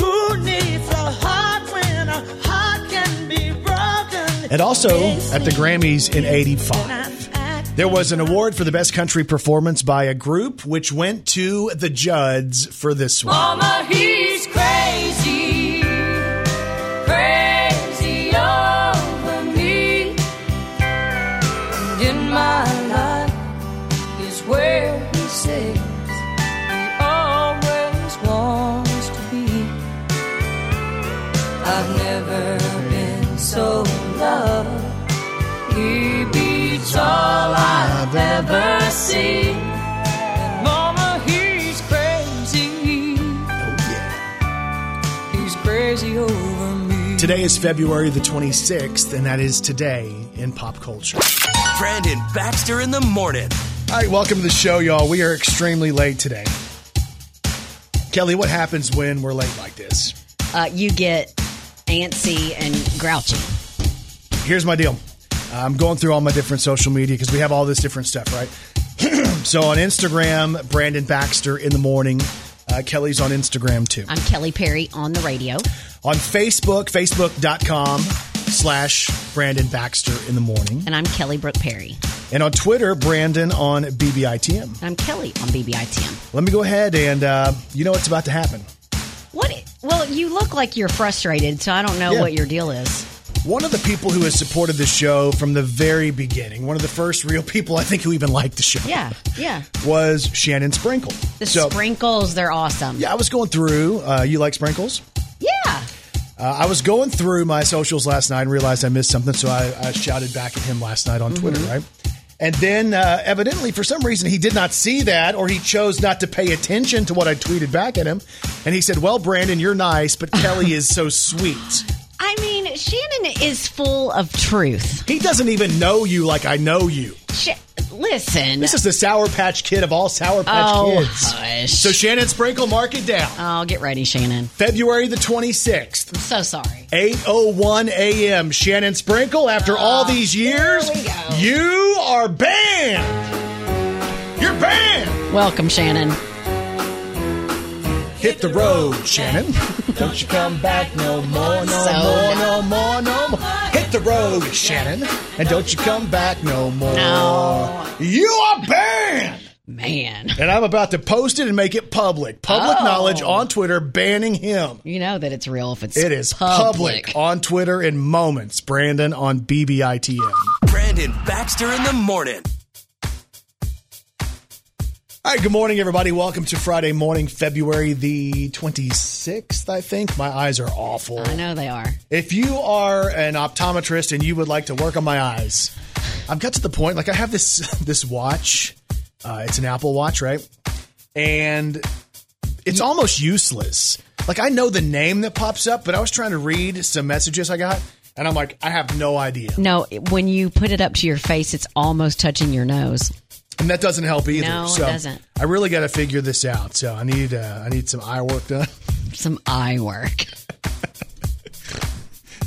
Who needs a heart when a heart can be broken? And also at the Grammys in eighty-five, there was an award for the best country performance by a group, which went to the Judds for this one. Mama, he's crazy, crazy over me. And in my life is where he says he always wants to be. I've never been so in love. He beats all I've ever seen. And Mama, he's crazy. Oh yeah, he's crazy over me. Today is February the twenty-sixth, and that is today in pop culture. Brandon Baxter in the morning. All right, welcome to the show, y'all. We are extremely late today. Kelly, what happens when we're late like this? Uh, you get antsy and grouchy. Here's my deal. I'm going through all my different social media because we have all this different stuff, right? So on Instagram, Brandon Baxter in the morning. Uh, Kelly's on Instagram too. I'm Kelly Perry on the radio. On Facebook, facebook.com slash Brandon Baxter in the morning. And I'm Kelly Brooke Perry. And on Twitter, Brandon on B B I T M. I'm Kelly on B B I T M. Let me go ahead and uh, you know what's about to happen. What? Well, you look like you're frustrated, so I don't know yeah. what your deal is. One of the people who has supported the show from the very beginning, one of the first real people I think who even liked the show, yeah, yeah, was Shannon Sprinkle. The so, Sprinkles, they're awesome. Yeah, I was going through. Uh, you like Sprinkles? Yeah. Uh, I was going through my socials last night and realized I missed something, so I, I shouted back at him last night on mm-hmm. Twitter, right? And then, uh, evidently, for some reason, he did not see that, or he chose not to pay attention to what I tweeted back at him. And he said, well, Brandon, you're nice, but Kelly is so sweet. I mean, Shannon is full of truth. He doesn't even know you like I know you. Sh- Listen. This is the Sour Patch Kid of all Sour Patch oh, Kids. Hush. So, Shannon Sprinkle, mark it down. Oh, get ready, Shannon. February the twenty-sixth. I'm so sorry. eight oh one a.m. Shannon Sprinkle, after oh, all these years, you are banned. You're banned. Welcome, Shannon. Hit the road, Shannon. Don't you come back no more, no so more, no more, no more. Hit the road, Shannon. And don't you come back no more. No. You are banned. Man. And I'm about to post it and make it public. Public oh. knowledge on Twitter banning him. You know that it's real if it's It is public. public on Twitter in moments. Brandon on B B I T M. Brandon Baxter in the morning. All right, good morning, everybody. Welcome to Friday morning, February the twenty-sixth, I think. My eyes are awful. I know they are. If you are an optometrist and you would like to work on my eyes, I've got to the point, like I have this this watch. Uh, it's an Apple Watch, right? And it's almost useless. Like I know the name that pops up, but I was trying to read some messages I got. And I'm like, I have no idea. No, when you put it up to your face, it's almost touching your nose. And that doesn't help either. No, so it doesn't. I really got to figure this out. So I need uh, I need some eye work done. Some eye work.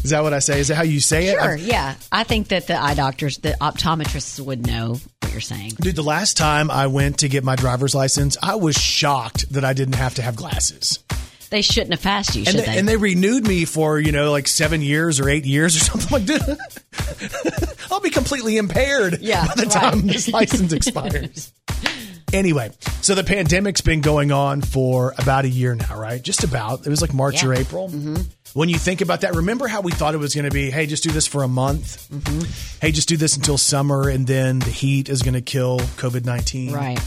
Is that what I say? Is that how you say sure, it? Sure, yeah. I think that the eye doctors, the optometrists would know what you're saying. Dude, the last time I went to get my driver's license, I was shocked that I didn't have to have glasses. They shouldn't have passed you, should and they, they? And they renewed me for, you know, like seven years or eight years or something. Like, dude, I'll be completely impaired yeah, by the right. time this license expires. Anyway, so the pandemic's been going on for about a year now, right? Just about. It was like March yeah. or April. Mm-hmm. When you think about that, remember how we thought it was going to be, hey, just do this for a month. Mm-hmm. Hey, just do this until summer, and then the heat is going to kill COVID nineteen. Right.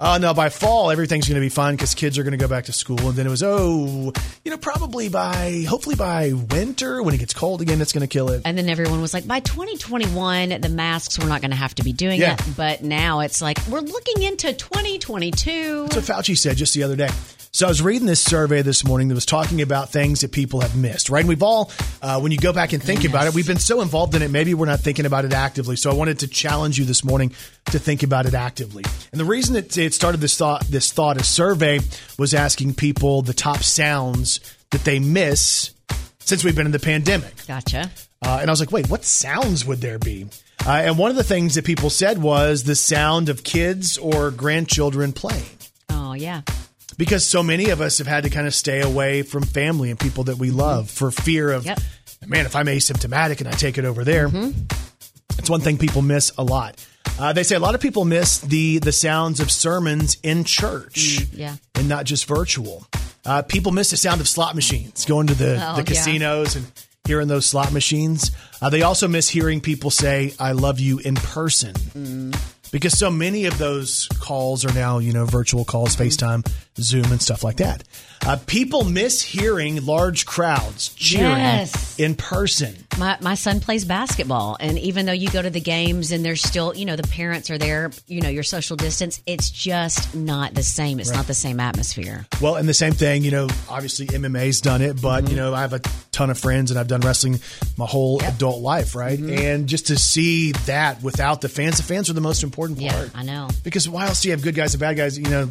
Uh, no, by fall, everything's going to be fine because kids are going to go back to school. And then it was, oh, you know, probably by, hopefully by winter when it gets cold again, that's going to kill it. And then everyone was like, by twenty twenty-one, the masks, we're not going to have to be doing yeah. it. But now it's like, we're looking into twenty twenty-two. That's what Fauci said just the other day. So I was reading this survey this morning that was talking about things that people have missed, right? And we've all, uh, when you go back and think Goodness. about it, we've been so involved in it, maybe we're not thinking about it actively. So I wanted to challenge you this morning to think about it actively. And the reason it, it started this thought, this thought, a survey was asking people the top sounds that they miss since we've been in the pandemic. Gotcha. Uh, and I was like, wait, what sounds would there be? Uh, and one of the things that people said was the sound of kids or grandchildren playing. Oh, yeah. Because so many of us have had to kind of stay away from family and people that we love for fear of, yep. man, if I'm asymptomatic and I take it over there, mm-hmm. it's one thing people miss a lot. Uh, they say a lot of people miss the the sounds of sermons in church mm, yeah. and not just virtual. Uh, people miss the sound of slot machines, going to the, oh, the casinos yeah. and hearing those slot machines. Uh, they also miss hearing people say, I love you in person. Mm. Because so many of those calls are now, you know, virtual calls, FaceTime, Zoom, and stuff like that. Uh, people miss hearing large crowds cheering yes. in person. My my son plays basketball, and even though you go to the games and there's still, you know, the parents are there, you know, your social distance, it's just not the same. It's right. not the same atmosphere. Well, and the same thing, you know, obviously M M A's done it, but, mm-hmm. you know, I have a ton of friends, and I've done wrestling my whole yep. adult life, right? Mm-hmm. And just to see that without the fans, the fans are the most important part. Yeah, I know. Because why else do you have good guys and bad guys, you know?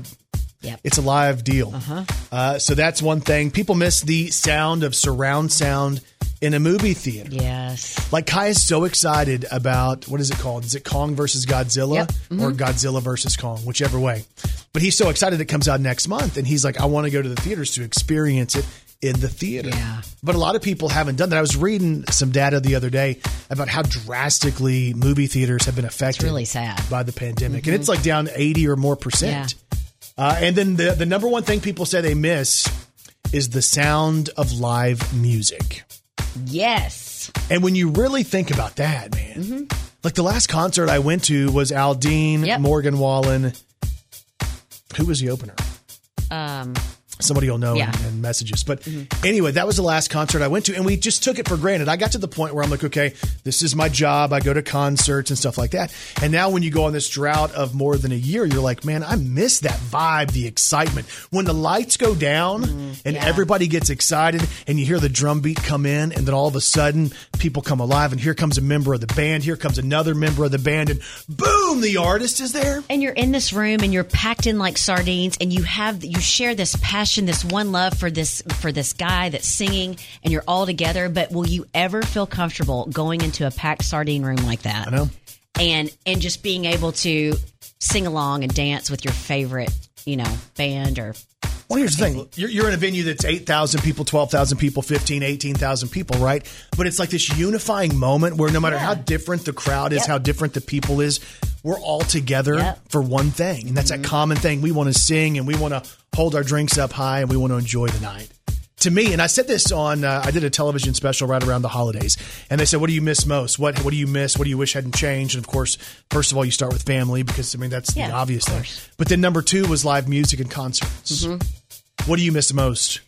Yep. It's a live deal. Uh-huh. Uh, so that's one thing. People miss the sound of surround sound in a movie theater. Yes. Like Kai is so excited about, what is it called? Is it Kong versus Godzilla yep. mm-hmm. or Godzilla versus Kong? Whichever way. But he's so excited it comes out next month. And he's like, I want to go to the theaters to experience it in the theater. Yeah. But a lot of people haven't done that. I was reading some data the other day about how drastically movie theaters have been affected really sad. by the pandemic. Mm-hmm. And it's like down eighty or more percent. Yeah. Uh, and then the, the number one thing people say they miss is the sound of live music. Yes. And when you really think about that, man, mm-hmm. like the last concert I went to was Aldean, yep. Morgan Wallen. Who was the opener? Um, Somebody will know yeah. and, and messages. But mm-hmm. anyway, that was the last concert I went to. And we just took it for granted. I got to the point where I'm like, okay, this is my job. I go to concerts and stuff like that. And now when you go on this drought of more than a year, you're like, man, I miss that vibe, the excitement. When the lights go down mm-hmm. and yeah. everybody gets excited and you hear the drum beat come in and then all of a sudden people come alive and here comes a member of the band. Here comes another member of the band and boom, the artist is there. And you're in this room and you're packed in like sardines and you have, you share this passion, this one love for this for this guy that's singing, and you're all together. But will you ever feel comfortable going into a packed sardine room like that? I know, and and just being able to sing along and dance with your favorite, you know, band or. Well, here's the thing. You're, you're in a venue that's eight thousand people, twelve thousand people, fifteen, eighteen thousand people, right? But it's like this unifying moment where no matter yeah. how different the crowd is, yep. how different the people is, we're all together yep. for one thing. And that's mm-hmm. that common thing. We want to sing and we want to hold our drinks up high and we want to enjoy the night. To me, and I said this on, uh, I did a television special right around the holidays, and they said, what do you miss most? What What do you miss? What do you wish hadn't changed? And of course, first of all, you start with family because, I mean, that's yeah, the obvious thing. But then number two was live music and concerts. Mm-hmm. What do you miss the most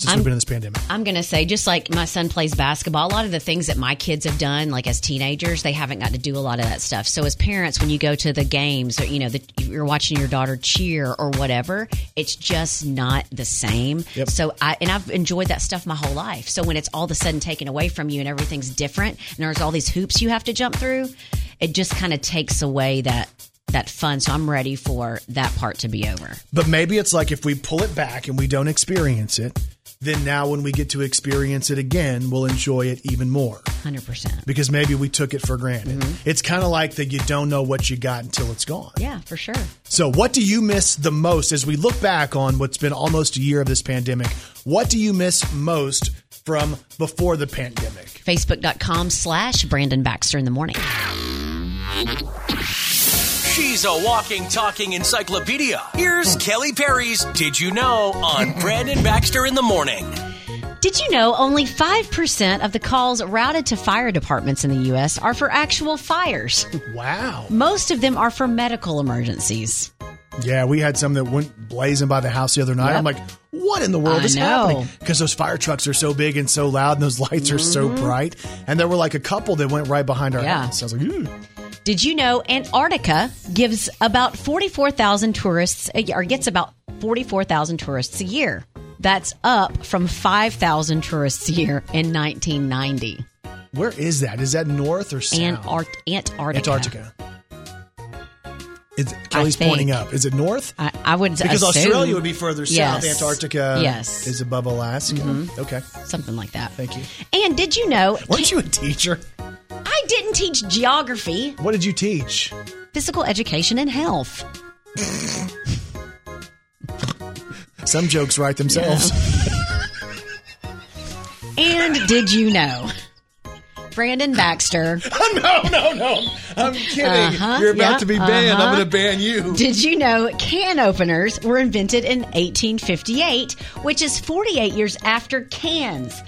since I'm, we've been in this pandemic? I'm going to say, just like my son plays basketball, a lot of the things that my kids have done, like as teenagers, they haven't got to do a lot of that stuff. So as parents, when you go to the games, or, you know, the, you're watching your daughter cheer or whatever, it's just not the same. Yep. So I, and I've enjoyed that stuff my whole life. So when it's all of a sudden taken away from you and everything's different and there's all these hoops you have to jump through, it just kind of takes away that that fun. So I'm ready for that part to be over. But maybe it's like if we pull it back and we don't experience it, then now when we get to experience it again, we'll enjoy it even more. one hundred percent. Because maybe we took it for granted. Mm-hmm. It's kind of like that you don't know what you got until it's gone. Yeah, for sure. So what do you miss the most as we look back on what's been almost a year of this pandemic? What do you miss most from before the pandemic? Facebook.com slash Brandon Baxter in the morning. She's a walking, talking encyclopedia. Here's Kelly Perry's Did You Know on Brandon Baxter in the morning. Did you know only five percent of the calls routed to fire departments in the U S are for actual fires? Wow. Most of them are for medical emergencies. Yeah, we had some that went blazing by the house the other night. Yep. I'm like, what in the world I is know. happening? Because those fire trucks are so big and so loud and those lights mm-hmm. are so bright. And there were like a couple that went right behind our yeah. house. I was like, ooh. Did you know Antarctica gives about forty-four thousand tourists a year, or gets about forty-four thousand tourists a year? That's up from five thousand tourists a year in nineteen ninety. Where is that? Is that north or south? Antart- Antarctica. Antarctica. It's, Kelly's pointing up. Is it north? I, I would because assume. Australia would be further yes. south. Antarctica yes. is above Alaska. Mm-hmm. Okay, something like that. Thank you. And did you know? Weren't you a teacher? I didn't teach geography. What did you teach? Physical education and health. Some jokes write themselves. Yeah. And did you know? Brandon Baxter. Oh, no, no, no. I'm kidding. Uh-huh, You're about yep, to be banned. Uh-huh. I'm going to ban you. Did you know can openers were invented in eighteen fifty-eight, which is forty-eight years after cans?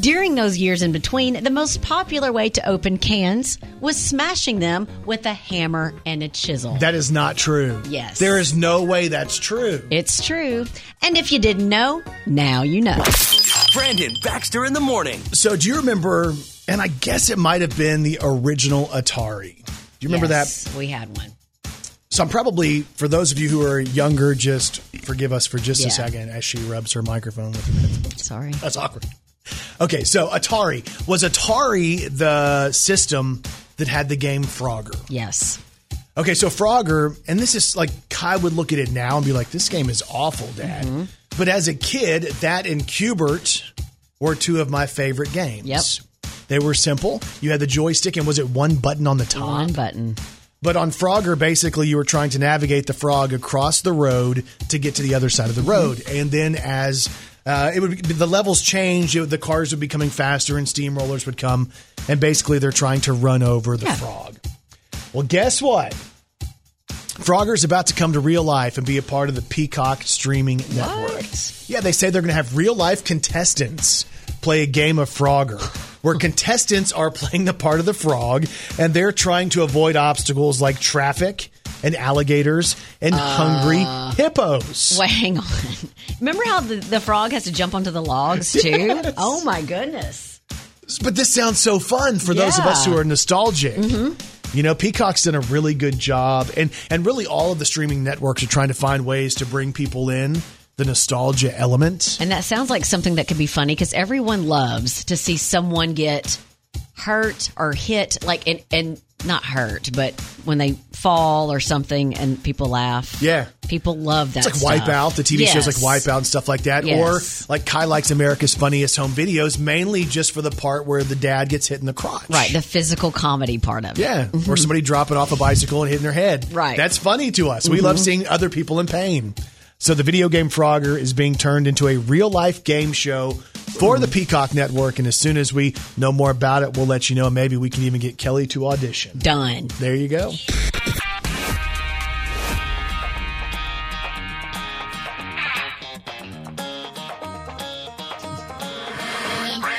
During those years in between, the most popular way to open cans was smashing them with a hammer and a chisel. That is not true. Yes. There is no way that's true. It's true. And if you didn't know, now you know. Brandon Baxter in the morning. So do you remember... And I guess it might have been the original Atari. Do you remember yes, that? We had one. So I'm probably, for those of you who are younger, just forgive us for just yeah. a second as she rubs her microphone with her headphones. Sorry. That's awkward. Okay, so Atari. Was Atari the system that had the game Frogger? Yes. Okay, so Frogger, and this is like, Kai would look at it now and be like, this game is awful, Dad. Mm-hmm. But as a kid, that and Cubert were two of my favorite games. Yep. They were simple. You had the joystick, and was it one button on the top? One button. But on Frogger, basically, you were trying to navigate the frog across the road to get to the other side of the road. Mm-hmm. And then as uh, it would be, the levels changed, it, the cars would be coming faster, and steamrollers would come. And basically, they're trying to run over the yeah. frog. Well, guess what? Frogger's about to come to real life and be a part of the Peacock streaming what? network. Yeah, they say they're going to have real-life contestants play a game of Frogger, where contestants are playing the part of the frog, and they're trying to avoid obstacles like traffic and alligators and uh, hungry hippos. Wait, hang on. Remember how the, the frog has to jump onto the logs, too? Yes. Oh, my goodness. But this sounds so fun for yeah. those of us who are nostalgic. Mm-hmm. You know, Peacock's done a really good job, and, and really all of the streaming networks are trying to find ways to bring people in. The nostalgia element. And that sounds like something that could be funny because everyone loves to see someone get hurt or hit, like, and, and not hurt, but when they fall or something and people laugh. Yeah. People love that It's like stuff. Wipeout, the T V yes. shows like Wipeout and stuff like that. Yes. Or like Kai likes America's Funniest Home Videos, mainly just for the part where the dad gets hit in the crotch. Right, the physical comedy part of it. Yeah, mm-hmm. or somebody dropping off a bicycle and hitting their head. Right. That's funny to us. Mm-hmm. We love seeing other people in pain. So the video game Frogger is being turned into a real-life game show for the Peacock Network. And as soon as we know more about it, we'll let you know. Maybe we can even get Kelly to audition. Done. There you go.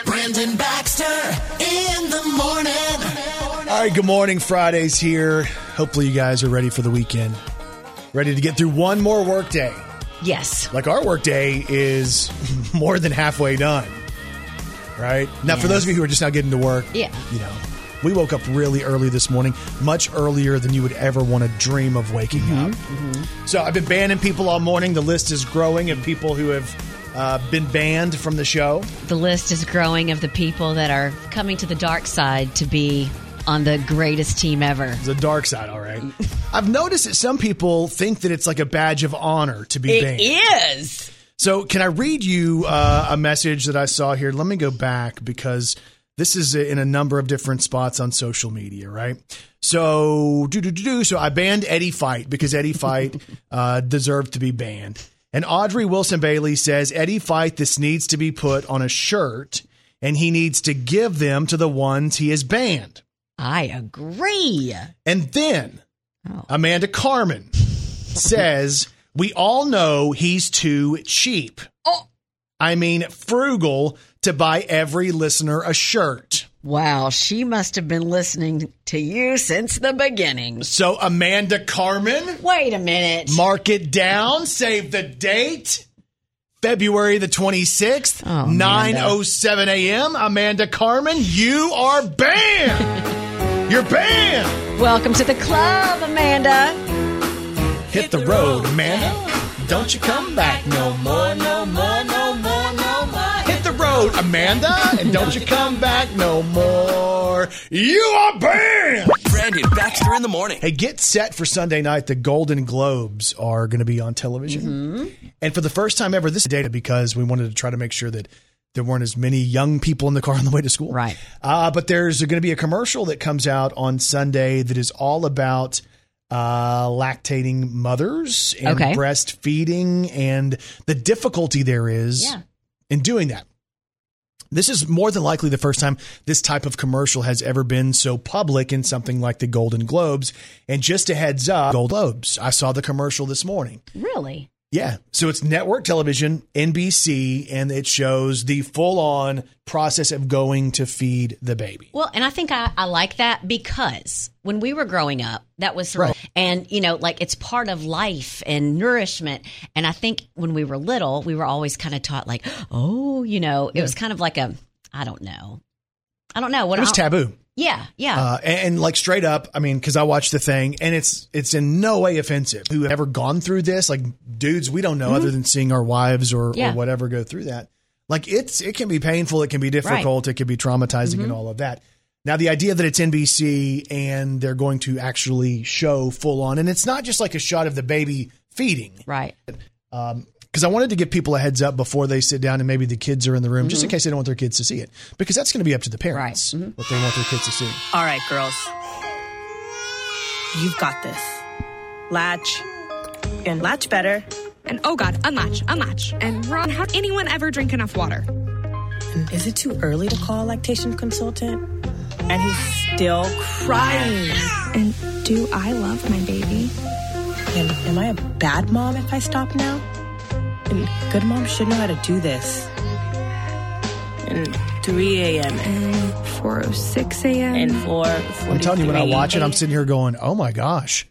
Brandon Baxter in the morning. All right, good morning. Friday's here. Hopefully you guys are ready for the weekend. Ready to get through one more workday. Yes. Like our workday is more than halfway done, right? Now, yes. for those of you who are just now getting to work, yeah. you know, we woke up really early this morning, much earlier than you would ever want to dream of waking mm-hmm. up. Mm-hmm. So I've been banning people all morning. The list is growing of people who have uh, been banned from the show. The list is growing of the people that are coming to the dark side to be... on the greatest team ever. The dark side, all right. I've noticed that some people think that it's like a badge of honor to be banned. It is. So can I read you uh, a message that I saw here? Let me go back because this is in a number of different spots on social media, right? So, doo-doo-doo-doo, so I banned Eddie Fight because Eddie Fight uh, deserved to be banned. And Audrey Wilson Bailey says, Eddie Fight, this needs to be put on a shirt and he needs to give them to the ones he has banned. I agree. And then oh. Amanda Carmen says, we all know he's too cheap. Oh. I mean, frugal to buy every listener a shirt. Wow, she must have been listening to you since the beginning. So, Amanda Carmen. Wait a minute. Mark it down. Save the date. February the twenty-sixth, oh, nine oh seven a.m. Amanda Carmen, you are banned. You're banned. Welcome to the club, Amanda. Hit, Hit the, the road, road, Amanda. Don't you come back no more, no more, no more, no more. Hit the road, Amanda, and don't you come back no more. You are banned. Brandon Baxter in the morning. Hey, get set for Sunday night. The Golden Globes are going to be on television. Mm-hmm. And for the first time ever, this is data because we wanted to try to make sure that there weren't as many young people in the car on the way to school. Right. Uh, but there's going to be a commercial that comes out on Sunday that is all about Uh, lactating mothers and okay. breastfeeding and the difficulty there is yeah. in doing that. This is more than likely the first time this type of commercial has ever been so public in something like the Golden Globes. And just a heads up, Golden Globes, I saw the commercial this morning. Really? Yeah. So it's network television, N B C, and it shows the full-on process of going to feed the baby. Well, and I think I, I like that because when we were growing up, that was right. And, you know, like it's part of life and nourishment. And I think when we were little, we were always kind of taught like, oh, you know, it yeah. was kind of like a, I don't know. I don't know. What It was taboo. Yeah, yeah. Uh, and, and like straight up, I mean, because I watched the thing and it's it's in no way offensive. Who have ever gone through this? Like, dudes, we don't know mm-hmm. other than seeing our wives or, yeah. or whatever go through that. Like, it's it can be painful. It can be difficult. Right. It can be traumatizing mm-hmm. and all of that. Now, the idea that it's N B C and they're going to actually show full on. And it's not just like a shot of the baby feeding. Right. Um Because I wanted to give people a heads up before they sit down and maybe the kids are in the room, mm-hmm. just in case they don't want their kids to see it. Because that's going to be up to the parents, right. mm-hmm. what they want their kids to see. All right, girls. You've got this. Latch. And latch better. And oh, God, unlatch, unlatch. And Ron, how'd anyone ever drink enough water? And is it too early to call a lactation consultant? And he's still crying. And do I love my baby? And am I a bad mom if I stop now? And good moms should know how to do this. And three a.m. and four oh six a.m. and four. I'm telling you, when I watch it, I'm sitting here going, oh my gosh.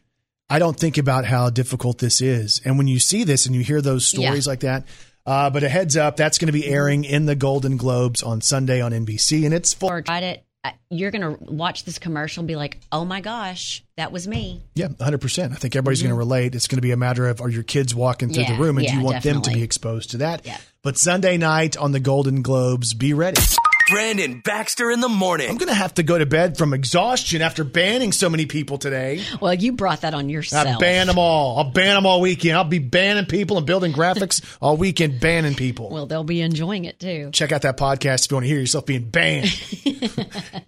I don't think about how difficult this is. And when you see this and you hear those stories yeah. like that, uh, but a heads up, that's going to be airing in the Golden Globes on Sunday on N B C. And it's full. Got it. You're going to watch this commercial and be like, oh my gosh, that was me. Yeah, one hundred percent. I think everybody's mm-hmm. going to relate. It's going to be a matter of are your kids walking through yeah, the room and yeah, do you want definitely. them to be exposed to that? Yeah. But Sunday night on the Golden Globes, be ready. Brandon Baxter in the morning. I'm going to have to go to bed from exhaustion after banning so many people today. Well, you brought that on yourself. I ban them all. I'll ban them all weekend. I'll be banning people and building graphics all weekend, banning people. Well, they'll be enjoying it too. Check out that podcast if you want to hear yourself being banned.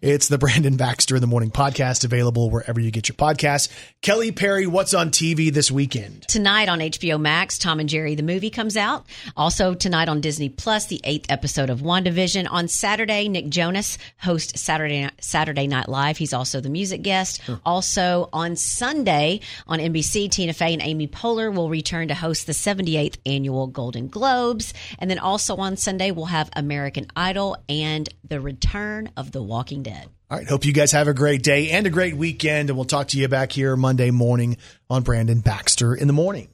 It's the Brandon Baxter in the morning podcast, available wherever you get your podcasts. Kelly Perry, what's on T V this weekend? Tonight on H B O Max, Tom and Jerry the movie comes out. Also tonight on Disney Plus, the eighth episode of WandaVision. On Saturday, Nick Jonas hosts Saturday Saturday Night Live. He's also the music guest. Huh. Also on Sunday on N B C, Tina Fey and Amy Poehler will return to host the seventy-eighth annual Golden Globes. And then also on Sunday, we'll have American Idol and the return of The Walking Dead. All right. Hope you guys have a great day and a great weekend. And we'll talk to you back here Monday morning on Brandon Baxter in the morning.